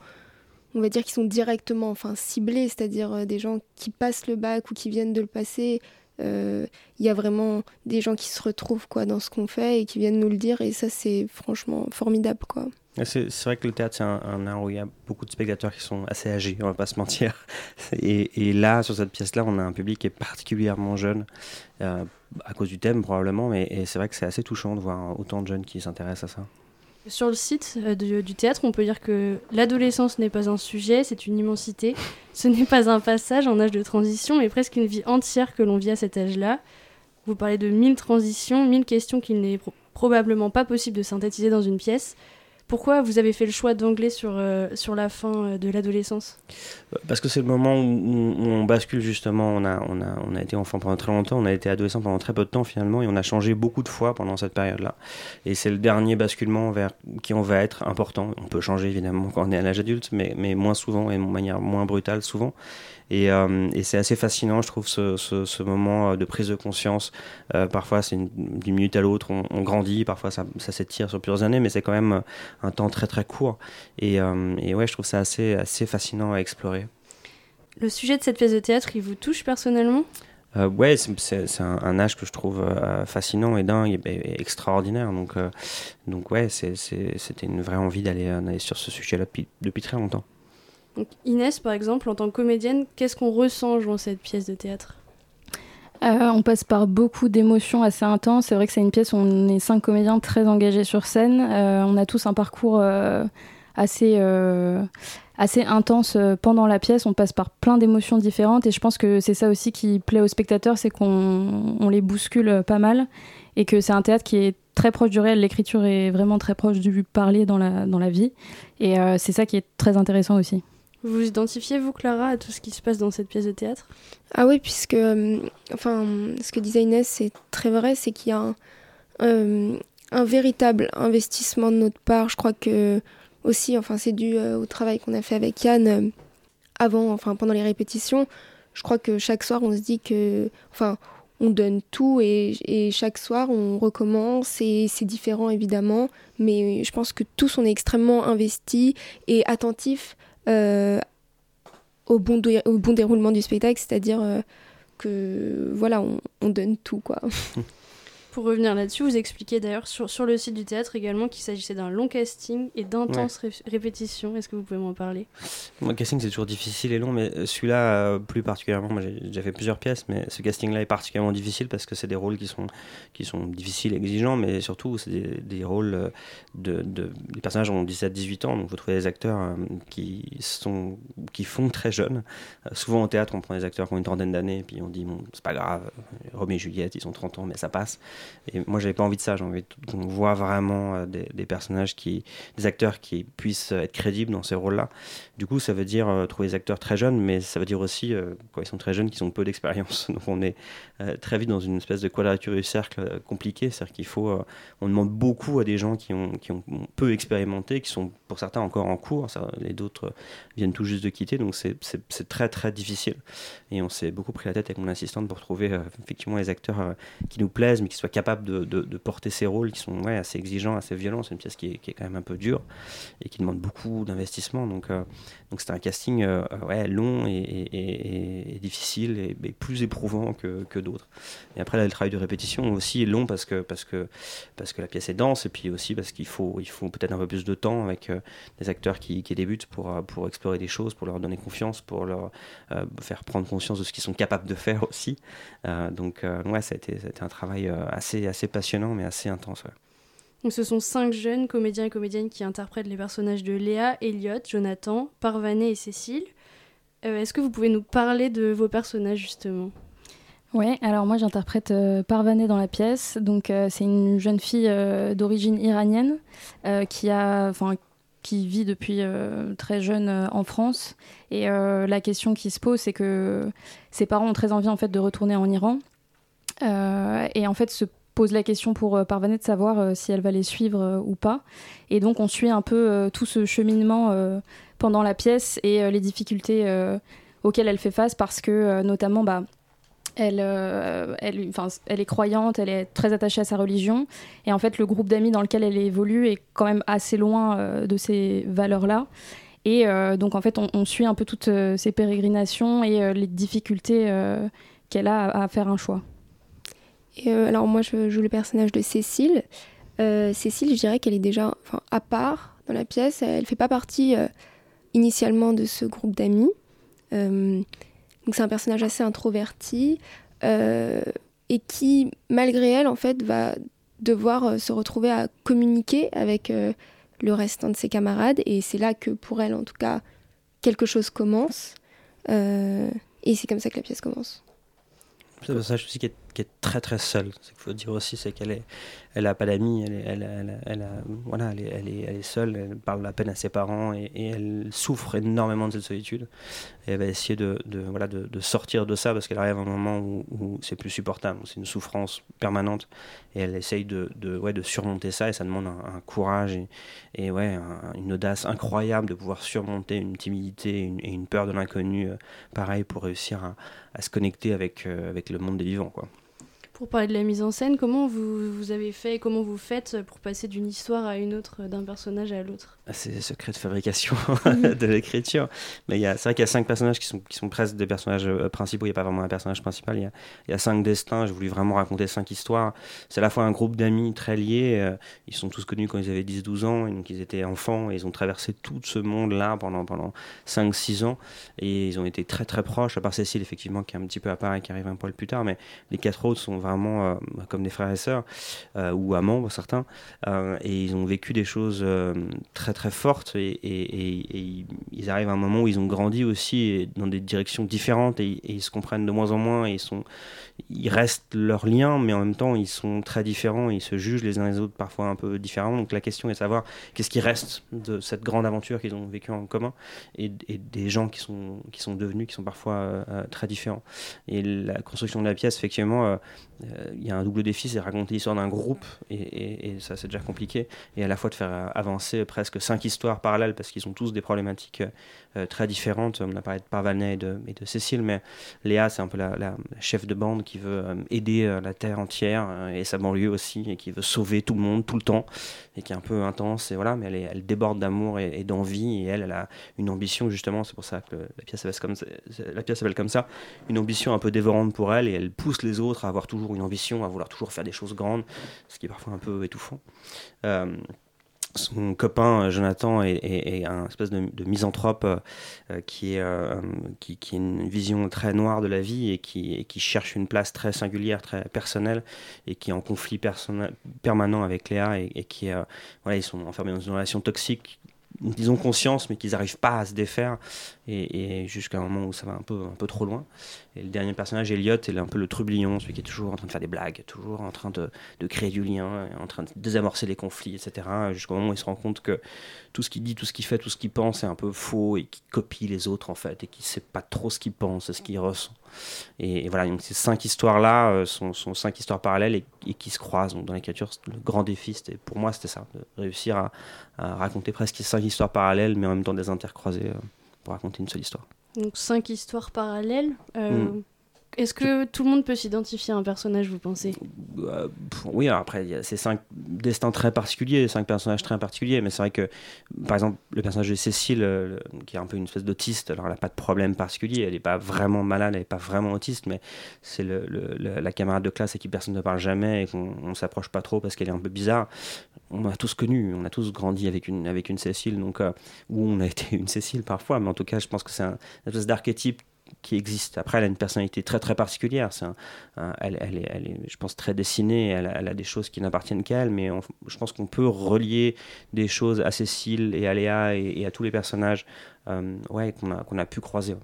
on va dire, qui sont directement enfin, ciblés, c'est-à-dire des gens qui passent le bac ou qui viennent de le passer. Euh, y a vraiment des gens qui se retrouvent quoi, dans ce qu'on fait et qui viennent nous le dire, et ça, c'est franchement formidable, quoi. C'est, c'est vrai que le théâtre, c'est un, un art où il y a beaucoup de spectateurs qui sont assez âgés, on va pas se mentir. Et, et là, sur cette pièce-là, on a un public qui est particulièrement jeune, euh, à cause du thème probablement, mais et c'est vrai que c'est assez touchant de voir autant de jeunes qui s'intéressent à ça. Sur le site euh, de, du théâtre, on peut dire que l'adolescence n'est pas un sujet, c'est une immensité. Ce n'est pas un passage en âge de transition, mais presque une vie entière que l'on vit à cet âge-là. Vous parlez de mille transitions, mille questions qu'il n'est pro- probablement pas possible de synthétiser dans une pièce. Pourquoi vous avez fait le choix d'angler sur, euh, sur la fin de l'adolescence ? Parce que c'est le moment où, où on bascule justement, on a, on, a, on a été enfant pendant très longtemps, on a été adolescent pendant très peu de temps finalement, et on a changé beaucoup de fois pendant cette période-là. Et c'est le dernier basculement vers qui on va être important. On peut changer évidemment quand on est à l'âge adulte, mais, mais moins souvent et de manière moins brutale souvent. Et, euh, et c'est assez fascinant, je trouve, ce, ce, ce moment de prise de conscience. Euh, parfois, c'est une, d'une minute à l'autre, on, on grandit, parfois ça, ça s'étire sur plusieurs années, mais c'est quand même un temps très très court. Et, euh, et ouais, je trouve ça assez, assez fascinant à explorer. Le sujet de cette pièce de théâtre, il vous touche personnellement ? Euh, ouais, c'est, c'est, c'est un, un âge que je trouve euh, fascinant et dingue et, et extraordinaire. Donc, euh, donc ouais, c'est, c'est, c'était une vraie envie d'aller, d'aller sur ce sujet-là depuis, depuis très longtemps. Donc Inès, par exemple, en tant que comédienne, qu'est-ce qu'on ressent dans cette pièce de théâtre ? Euh, on passe par beaucoup d'émotions assez intenses. C'est vrai que c'est une pièce où on est cinq comédiens très engagés sur scène. Euh, on a tous un parcours euh, assez, euh, assez intense pendant la pièce. On passe par plein d'émotions différentes. Et je pense que c'est ça aussi qui plaît aux spectateurs, c'est qu'on on les bouscule pas mal. Et que c'est un théâtre qui est très proche du réel. L'écriture est vraiment très proche du parler dans la, dans la vie. Et euh, c'est ça qui est très intéressant aussi. Vous vous identifiez, vous, Clara, à tout ce qui se passe dans cette pièce de théâtre ? Ah oui, puisque euh, enfin, ce que disait Inès, c'est très vrai, c'est qu'il y a un, euh, un véritable investissement de notre part. Je crois que aussi, enfin, c'est dû euh, au travail qu'on a fait avec Yann euh, avant, enfin, pendant les répétitions. Je crois que chaque soir, on se dit que... Enfin, on donne tout et, et chaque soir, on recommence et c'est différent, évidemment. Mais je pense que tous, on est extrêmement investis et attentifs Euh, au, bon dé- au bon déroulement du spectacle, c'est-à-dire euh, que voilà, on, on donne tout, quoi. Pour revenir là-dessus, vous expliquez d'ailleurs sur, sur le site du théâtre également qu'il s'agissait d'un long casting et d'intenses ouais. ré- répétitions. Est-ce que vous pouvez m'en parler ? Moi, le casting, c'est toujours difficile et long, mais celui-là, euh, plus particulièrement, moi, j'ai, j'ai fait plusieurs pièces, mais ce casting-là est particulièrement difficile parce que c'est des rôles qui sont, qui sont difficiles, exigeants, mais surtout, c'est des, des rôles de, de... Les personnages ont dix-sept à dix-huit ans, donc vous trouvez des acteurs euh, qui, sont, qui font très jeunes. Euh, souvent, au théâtre, on prend des acteurs qui ont une trentaine d'années, et puis on dit, bon, c'est pas grave, Roméo et Juliette, ils ont trente ans, mais ça passe. Et moi, j'avais pas envie de ça. J'ai envie qu'on voit vraiment des, des personnages qui, des acteurs qui puissent être crédibles dans ces rôles-là. Du coup, ça veut dire euh, trouver des acteurs très jeunes, mais ça veut dire aussi, euh, quand ils sont très jeunes, qu'ils ont peu d'expérience. Donc, on est euh, très vite dans une espèce de quadrature du cercle euh, compliquée. C'est-à-dire qu'il faut, euh, on demande beaucoup à des gens qui ont, qui ont peu expérimenté, qui sont pour certains encore en cours. Ça, les d'autres euh, viennent tout juste de quitter. Donc, c'est, c'est, c'est très très difficile. Et on s'est beaucoup pris la tête avec mon assistante pour trouver euh, effectivement les acteurs euh, qui nous plaisent, mais qui soit capable de, de, de porter ces rôles qui sont ouais, assez exigeants, assez violents. C'est une pièce qui est, qui est quand même un peu dure et qui demande beaucoup d'investissement. Donc, euh, donc c'était un casting euh, ouais, long et, et, et, et difficile et, et plus éprouvant que, que d'autres. Et après, là, le travail de répétition aussi est long parce que, parce que, parce que la pièce est dense et puis aussi parce qu'il faut, il faut peut-être un peu plus de temps avec euh, des acteurs qui, qui débutent pour, pour explorer des choses, pour leur donner confiance, pour leur euh, faire prendre conscience de ce qu'ils sont capables de faire aussi. Euh, donc euh, ouais, ça a été, ça a été un travail euh, Assez, assez passionnant mais assez intense. Ouais. Donc ce sont cinq jeunes comédiens et comédiennes qui interprètent les personnages de Léa, Elliot, Jonathan, Parvaneh et Cécile. Euh, est-ce que vous pouvez nous parler de vos personnages justement ? Oui, alors moi j'interprète euh, Parvaneh dans la pièce. Donc euh, c'est une jeune fille euh, d'origine iranienne euh, qui a... qui vit depuis euh, très jeune euh, en France. Et euh, la question qui se pose, c'est que ses parents ont très envie en fait de retourner en Iran. Euh, et en fait se pose la question pour euh, Parvaneh de savoir euh, si elle va les suivre euh, ou pas, et donc on suit un peu euh, tout ce cheminement euh, pendant la pièce et euh, les difficultés euh, auxquelles elle fait face parce que euh, notamment bah, elle, euh, elle, elle est croyante, elle est très attachée à sa religion et en fait le groupe d'amis dans lequel elle évolue est quand même assez loin euh, de ces valeurs-là. Et euh, donc en fait on, on suit un peu toutes euh, ces pérégrinations et euh, les difficultés euh, qu'elle a à, à faire un choix. Et euh, alors moi je joue le personnage de Cécile. Euh, Cécile, je dirais qu'elle est déjà enfin, à part dans la pièce. Elle ne fait pas partie euh, initialement de ce groupe d'amis. Euh, donc c'est un personnage assez introverti euh, et qui, malgré elle, en fait, va devoir euh, se retrouver à communiquer avec euh, le restant de ses camarades. Et c'est là que pour elle, en tout cas, quelque chose commence. Euh, et c'est comme ça que la pièce commence. C'est un personnage aussi qui est, qui est très très seule. Ce qu'il faut dire aussi, c'est qu'elle est, elle a pas d'amis, elle est, elle, elle, elle a, voilà, elle est, elle est, elle est seule. Elle parle à peine à ses parents et, et elle souffre énormément de cette solitude. Et elle va essayer de, de voilà, de, de sortir de ça parce qu'elle arrive à un moment où, où c'est plus supportable, c'est une souffrance permanente. Et elle essaye de, de, ouais, de surmonter ça et ça demande un, un courage et, et ouais, un, une audace incroyable de pouvoir surmonter une timidité et une, et une peur de l'inconnu, euh, pareil pour réussir à, à se connecter avec, euh, avec le monde des vivants, quoi. Pour parler de la mise en scène, comment vous, vous avez fait, comment vous faites pour passer d'une histoire à une autre, d'un personnage à l'autre ? C'est le secret de fabrication de l'écriture. Mais il y a, c'est vrai qu'il y a cinq personnages qui sont, qui sont presque des personnages principaux. Il n'y a pas vraiment un personnage principal. Il y a, il y a cinq destins. J'ai voulu vraiment raconter cinq histoires. C'est à la fois un groupe d'amis très liés. Ils sont tous connus quand ils avaient dix douze ans. Donc ils étaient enfants. Et ils ont traversé tout ce monde-là pendant, pendant cinq six ans. Et ils ont été très très proches. À part Cécile, effectivement, qui est un petit peu à part et qui arrive un poil plus tard. Mais les quatre autres sont vraiment euh, comme des frères et sœurs, euh, ou amants pour certains, euh, et ils ont vécu des choses euh, très très fortes, et, et, et, et ils arrivent à un moment où ils ont grandi aussi dans des directions différentes, et, et ils se comprennent de moins en moins, et ils, sont, ils restent leurs liens, mais en même temps ils sont très différents, ils se jugent les uns les autres parfois un peu différemment, donc la question est de savoir qu'est-ce qui reste de cette grande aventure qu'ils ont vécue en commun, et, et des gens qui sont, qui sont devenus, qui sont parfois euh, très différents. Et la construction de la pièce, effectivement, euh, il y a un double défi, c'est raconter l'histoire d'un groupe, et, et, et ça c'est déjà compliqué, et à la fois de faire avancer presque cinq histoires parallèles, parce qu'ils ont tous des problématiques euh, très différentes. On a parlé de Parvaneh et de, et de Cécile, mais Léa, c'est un peu la, la chef de bande qui veut euh, aider euh, la terre entière, euh, et sa banlieue aussi, et qui veut sauver tout le monde, tout le temps, et qui est un peu intense, et voilà, mais elle, est, elle déborde d'amour et, et d'envie, et elle, elle a une ambition, justement, c'est pour ça que le, la pièce s'appelle comme ça, la pièce s'appelle comme ça, une ambition un peu dévorante pour elle, et elle pousse les autres à avoir toujours une ambition, à vouloir toujours faire des choses grandes, ce qui est parfois un peu étouffant. Euh, son copain Jonathan est, est, est un espèce de, de misanthrope euh, qui est euh, qui, qui a une vision très noire de la vie, et qui, et qui cherche une place très singulière, très personnelle, et qui est en conflit personnel, permanent avec Léa, et, et qui euh, voilà, ils sont enfermés dans une relation toxique. Ils ont conscience, mais qu'ils n'arrivent pas à se défaire, et, et jusqu'à un moment où ça va un peu, un peu trop loin. Et le dernier personnage, Elliot, il est un peu le trublion, celui qui est toujours en train de faire des blagues, toujours en train de, de créer du lien, en train de désamorcer les conflits, et cetera. Jusqu'au moment où il se rend compte que tout ce qu'il dit, tout ce qu'il fait, tout ce qu'il pense est un peu faux, et qu'il copie les autres, en fait, et qu'il ne sait pas trop ce qu'il pense et ce qu'il ressent. Et, et voilà, donc ces cinq histoires-là euh, sont, sont cinq histoires parallèles, et, et qui se croisent. Donc dans l'écriture, le grand défi, c'était, pour moi, c'était ça, de réussir à, à raconter presque cinq histoires parallèles, mais en même temps des intercroisées euh, pour raconter une seule histoire. Donc cinq histoires parallèles. Euh, mmh. Est-ce que tout le monde peut s'identifier à un personnage, vous pensez ? euh, Oui, après, c'est cinq destins très particuliers, cinq personnages très particuliers, mais c'est vrai que, par exemple, le personnage de Cécile, euh, qui est un peu une espèce d'autiste, alors elle n'a pas de problème particulier, elle n'est pas vraiment malade, elle n'est pas vraiment autiste, mais c'est le, le, le, la camarade de classe à qui personne ne parle jamais, et qu'on ne s'approche pas trop parce qu'elle est un peu bizarre. On a tous connu, on a tous grandi avec une, avec une Cécile, donc, euh, où on a été une Cécile parfois, mais en tout cas, je pense que c'est un, une espèce d'archétype qui existe. Après, elle a une personnalité très très particulière. C'est un, un, elle, elle, est, elle est, je pense, très dessinée. Elle, elle a des choses qui n'appartiennent qu'à elle, mais on, je pense qu'on peut relier des choses à Cécile et à Léa et, et à tous les personnages euh, ouais, qu'on, a, qu'on a pu croiser.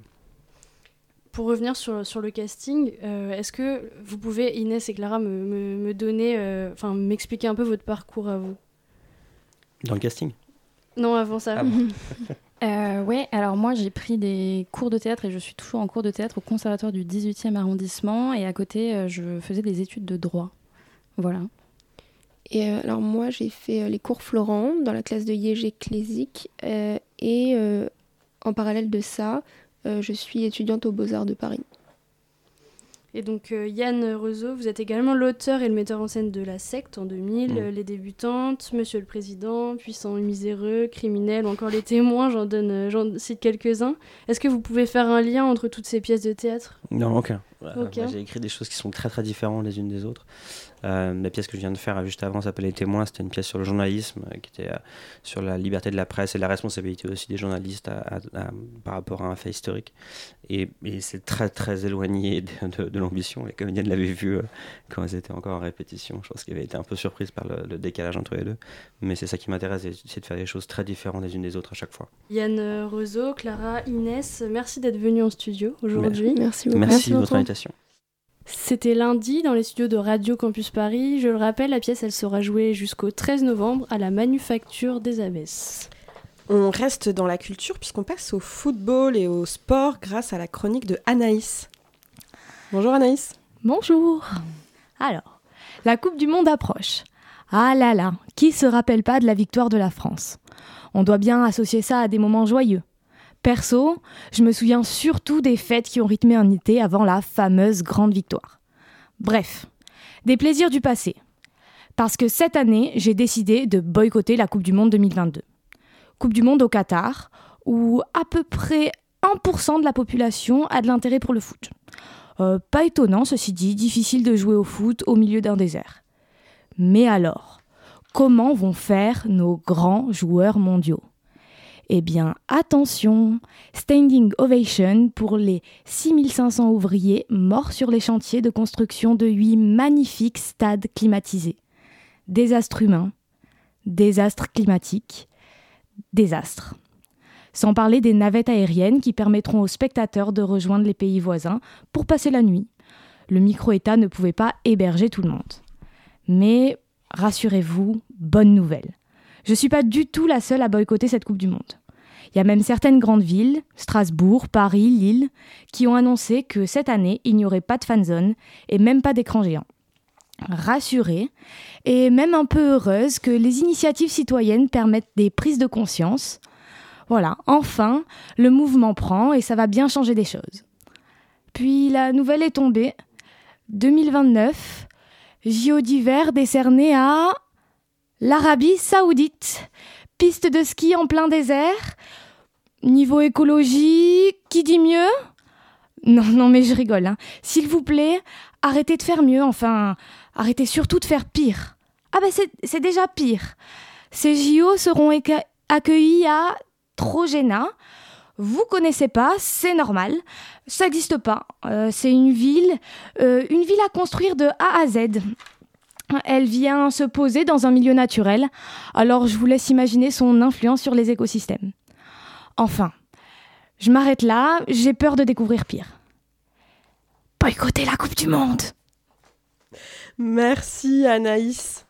Pour revenir sur, sur le casting, euh, est-ce que vous pouvez, Inès et Clara, me, me, me donner, euh, enfin, m'expliquer un peu votre parcours à vous ? Dans le casting ? Non, avant ça. Ah bon. Euh, ouais, alors moi j'ai pris des cours de théâtre et je suis toujours en cours de théâtre au conservatoire du dix-huitième arrondissement, et à côté euh, je faisais des études de droit. Voilà. Et euh, alors moi j'ai fait euh, les cours Florent dans la classe de Yégé-Clésic euh, et euh, en parallèle de ça, euh, je suis étudiante aux Beaux-Arts de Paris. Et donc euh, Yann Reuzeau, vous êtes également l'auteur et le metteur en scène de La Secte en deux mille, mmh. euh, Les Débutantes, Monsieur le Président, Puissant et Miséreux, Criminel, ou encore Les Témoins, j'en donne, j'en cite quelques-uns. Est-ce que vous pouvez faire un lien entre toutes ces pièces de théâtre ? Non, aucun. Euh, okay. Moi, j'ai écrit des choses qui sont très très différentes les unes des autres. Euh, la pièce que je viens de faire juste avant s'appelait Les Témoins, c'était une pièce sur le journalisme, euh, qui était euh, sur la liberté de la presse et la responsabilité aussi des journalistes à, à, à, par rapport à un fait historique. Et, et c'est très très éloigné de, de, de l'ambition. Les comédiennes l'avaient vu euh, quand elles étaient encore en répétition. Je pense qu'elles avaient été un peu surprises par le, le décalage entre les deux. Mais c'est ça qui m'intéresse, c'est de faire des choses très différentes les unes des autres à chaque fois. Yann Reuzeau, Clara, Inès, merci d'être venus en studio aujourd'hui. Merci beaucoup. Merci de votre invitation. C'était lundi dans les studios de Radio Campus Paris. Je le rappelle, la pièce elle sera jouée jusqu'au treize novembre à la Manufacture des Abbesses. On reste dans la culture puisqu'on passe au football et au sport grâce à la chronique de Anaïs. Bonjour Anaïs. Bonjour. Alors, la Coupe du Monde approche. Ah là là, qui se rappelle pas de la victoire de la France ? On doit bien associer ça à des moments joyeux. Perso, je me souviens surtout des fêtes qui ont rythmé un été avant la fameuse grande victoire. Bref, des plaisirs du passé. Parce que cette année, j'ai décidé de boycotter la Coupe du Monde deux mille vingt-deux. Coupe du Monde au Qatar, où à peu près un pour cent de la population a de l'intérêt pour le foot. Euh, pas étonnant, ceci dit, difficile de jouer au foot au milieu d'un désert. Mais alors, comment vont faire nos grands joueurs mondiaux ? Eh bien, attention, standing ovation pour les six mille cinq cents ouvriers morts sur les chantiers de construction de huit magnifiques stades climatisés. Désastre humain, désastre climatique, désastre. Sans parler des navettes aériennes qui permettront aux spectateurs de rejoindre les pays voisins pour passer la nuit. Le micro-État ne pouvait pas héberger tout le monde. Mais rassurez-vous, bonne nouvelle. Je ne suis pas du tout la seule à boycotter cette Coupe du Monde. Il y a même certaines grandes villes, Strasbourg, Paris, Lille, qui ont annoncé que cette année, il n'y aurait pas de fan zone et même pas d'écran géant. Rassurée et même un peu heureuse que les initiatives citoyennes permettent des prises de conscience. Voilà, enfin, le mouvement prend et ça va bien changer des choses. Puis la nouvelle est tombée. deux mille vingt-neuf, J O d'hiver décerné à l'Arabie Saoudite. Piste de ski en plein désert. Niveau écologie, qui dit mieux ? Non, non, mais je rigole, hein. S'il vous plaît, arrêtez de faire mieux, enfin, arrêtez surtout de faire pire. Ah ben, c'est, c'est déjà pire. Ces J O seront éca- accueillis à Trojena. Vous connaissez pas, c'est normal, ça n'existe pas. Euh, c'est une ville, euh, une ville à construire de A à Z. Elle vient se poser dans un milieu naturel, alors je vous laisse imaginer son influence sur les écosystèmes. Enfin, je m'arrête là, j'ai peur de découvrir pire. Boycotter la Coupe du Monde. Merci Anaïs.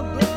Well,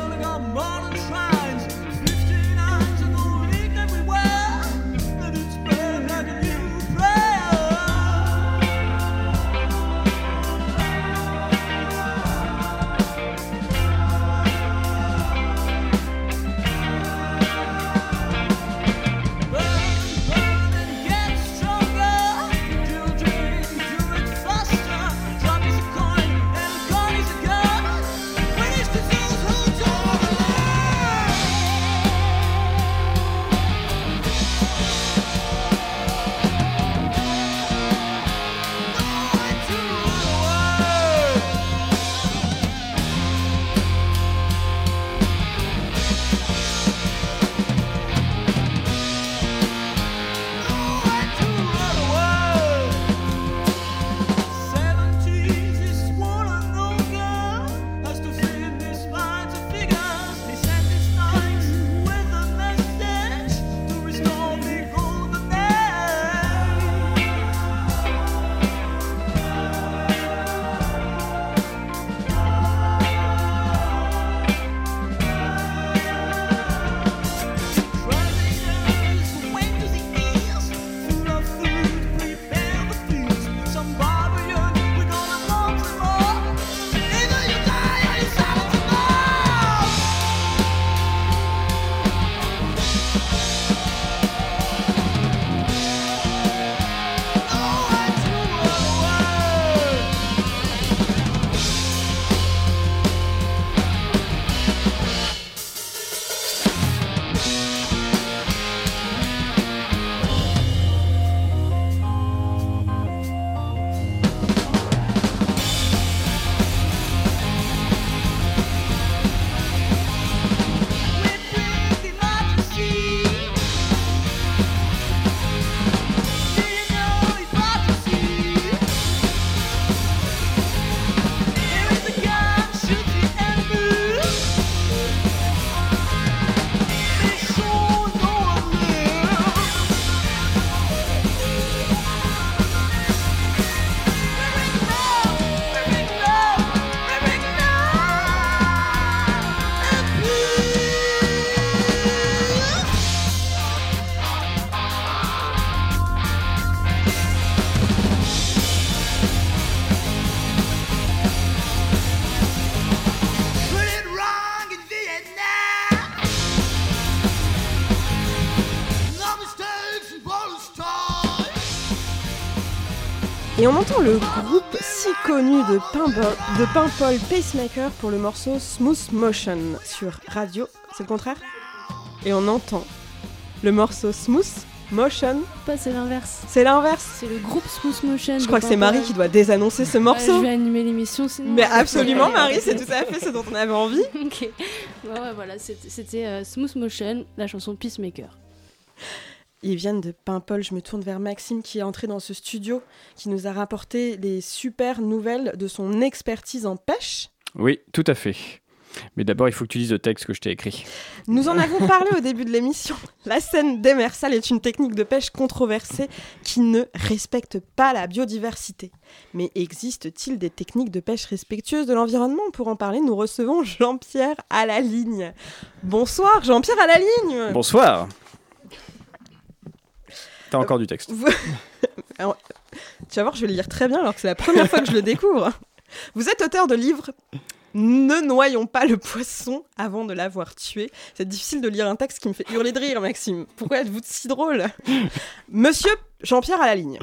Et en montant le groupe si connu de Paimpol, de Paimpol Pacemaker pour le morceau Smooth Motion sur Radio, c'est le contraire ? Et on entend le morceau Smooth Motion. Pas, c'est l'inverse. C'est l'inverse. C'est le groupe Smooth Motion. Je crois que c'est Marie qui doit désannoncer ce morceau. Ouais, je vais animer l'émission sinon. Mais absolument Marie, c'est tout à fait ce dont on avait envie. Ok. Bon, ouais, voilà, c'était, c'était euh, Smooth Motion, la chanson Pacemaker. Ils viennent de Paimpol. Je me tourne vers Maxime qui est entré dans ce studio, qui nous a rapporté les super nouvelles de son expertise en pêche. Oui, tout à fait. Mais d'abord, il faut que tu lises le texte que je t'ai écrit. Nous en avons parlé au début de l'émission. La senne démersale est une technique de pêche controversée qui ne respecte pas la biodiversité. Mais existe-t-il des techniques de pêche respectueuses de l'environnement ? Pour en parler, nous recevons Jean-Pierre à la ligne. Bonsoir, Jean-Pierre à la ligne. Bonsoir. T'as encore euh, du texte. Vous... alors, tu vas voir, je vais le lire très bien alors que c'est la première fois que je le découvre. Vous êtes auteur de livres... Ne noyons pas le poisson avant de l'avoir tué. C'est difficile de lire un texte qui me fait hurler de rire, Maxime. Pourquoi êtes-vous si drôle ? Monsieur Jean-Pierre à la ligne,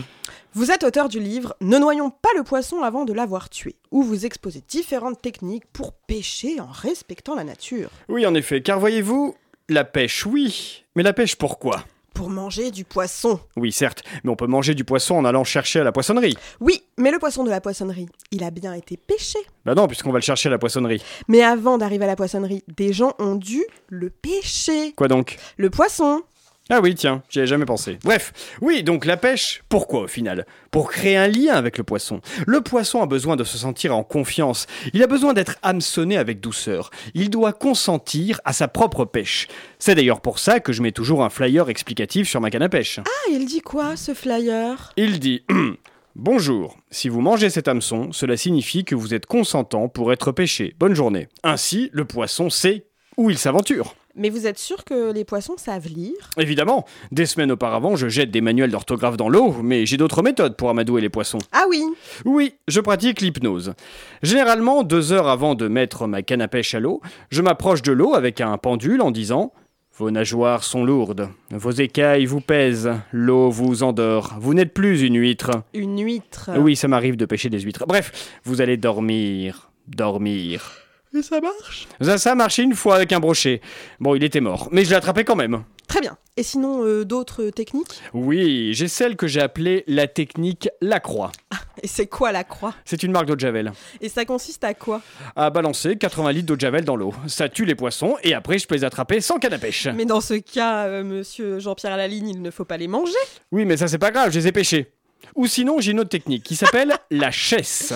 vous êtes auteur du livre « Ne noyons pas le poisson avant de l'avoir tué », où vous exposez différentes techniques pour pêcher en respectant la nature. Oui, en effet, car voyez-vous, la pêche, oui, mais la pêche pourquoi ? Pour manger du poisson. Oui, certes, mais on peut manger du poisson en allant chercher à la poissonnerie. Oui, mais le poisson de la poissonnerie, il a bien été pêché. Bah non, puisqu'on va le chercher à la poissonnerie. Mais avant d'arriver à la poissonnerie, des gens ont dû le pêcher. Quoi donc ? Le poisson. Ah oui, tiens, j'y avais jamais pensé. Bref, oui, donc la pêche, pourquoi au final ? Pour créer un lien avec le poisson. Le poisson a besoin de se sentir en confiance. Il a besoin d'être hameçonné avec douceur. Il doit consentir à sa propre pêche. C'est d'ailleurs pour ça que je mets toujours un flyer explicatif sur ma canne à pêche. Ah, il dit quoi, ce flyer ? Il dit... « Bonjour, si vous mangez cet hameçon, cela signifie que vous êtes consentant pour être pêché. Bonne journée. » Ainsi, le poisson sait où il s'aventure. Mais vous êtes sûr que les poissons savent lire ? Évidemment. Des semaines auparavant, je jette des manuels d'orthographe dans l'eau, mais j'ai d'autres méthodes pour amadouer les poissons. Ah oui ? Oui, je pratique l'hypnose. Généralement, deux heures avant de mettre ma canne à pêche à l'eau, je m'approche de l'eau avec un pendule en disant « Vos nageoires sont lourdes, vos écailles vous pèsent, l'eau vous endort, vous n'êtes plus une huître. » Une huître ? Oui, ça m'arrive de pêcher des huîtres. Bref, vous allez dormir, dormir... Et ça marche ? ça, ça a marché une fois avec un brochet. Bon, il était mort, mais je l'ai attrapé quand même. Très bien. Et sinon, euh, d'autres techniques ? Oui, j'ai celle que j'ai appelée la technique la croix. Ah, et c'est quoi la croix ? C'est une marque d'eau de Javel. Et ça consiste à quoi ? À balancer quatre-vingts litres d'eau de Javel dans l'eau. Ça tue les poissons et après je peux les attraper sans canne à pêche. Mais dans ce cas, euh, monsieur Jean-Pierre à la ligne, il ne faut pas les manger. Oui, mais ça c'est pas grave, je les ai pêchés. Ou sinon, j'ai une autre technique qui s'appelle la chasse.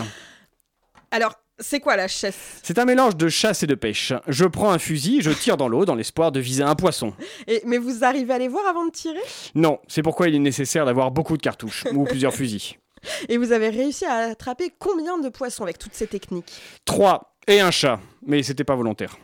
Alors... c'est quoi la chasse ? C'est un mélange de chasse et de pêche. Je prends un fusil, je tire dans l'eau dans l'espoir de viser un poisson. Et, mais vous arrivez à les voir avant de tirer ? Non, c'est pourquoi il est nécessaire d'avoir beaucoup de cartouches ou plusieurs fusils. Et vous avez réussi à attraper combien de poissons avec toutes ces techniques ? Trois et un chat, mais c'était pas volontaire.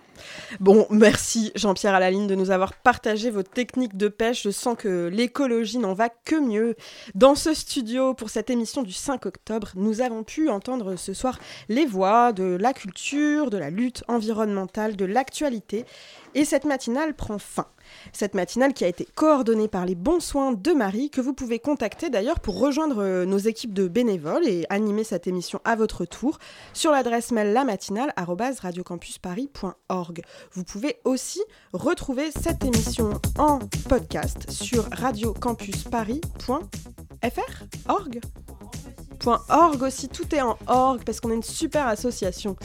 Bon, merci Jean-Pierre à la ligne de nous avoir partagé vos techniques de pêche. Je sens que l'écologie n'en va que mieux. Dans ce studio, pour cette émission du cinq octobre, nous avons pu entendre ce soir les voix de la culture, de la lutte environnementale, de l'actualité. Et cette matinale prend fin. Cette matinale qui a été coordonnée par les bons soins de Marie, que vous pouvez contacter d'ailleurs pour rejoindre nos équipes de bénévoles et animer cette émission à votre tour sur l'adresse mail lamatinale arobase radiocampusparis point org. Vous pouvez aussi retrouver cette émission en podcast sur radiocampusparis point fr org. Point org aussi, tout est en org parce qu'on est une super association.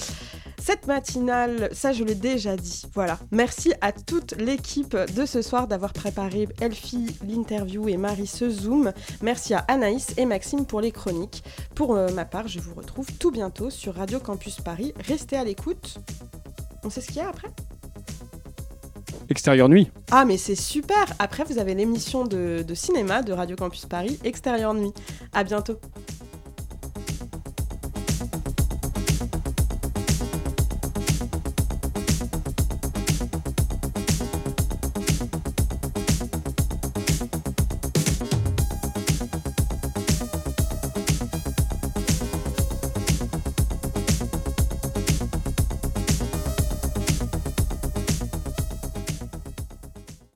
Cette matinale, ça je l'ai déjà dit, voilà. Merci à toute l'équipe de ce soir d'avoir préparé Elfie, l'interview et Marie ce Zoom. Merci à Anaïs et Maxime pour les chroniques. Pour euh, ma part, je vous retrouve tout bientôt sur Radio Campus Paris. Restez à l'écoute. On sait ce qu'il y a après ? Extérieur Nuit. Ah mais c'est super ! Après vous avez l'émission de, de cinéma de Radio Campus Paris, Extérieur Nuit. À bientôt.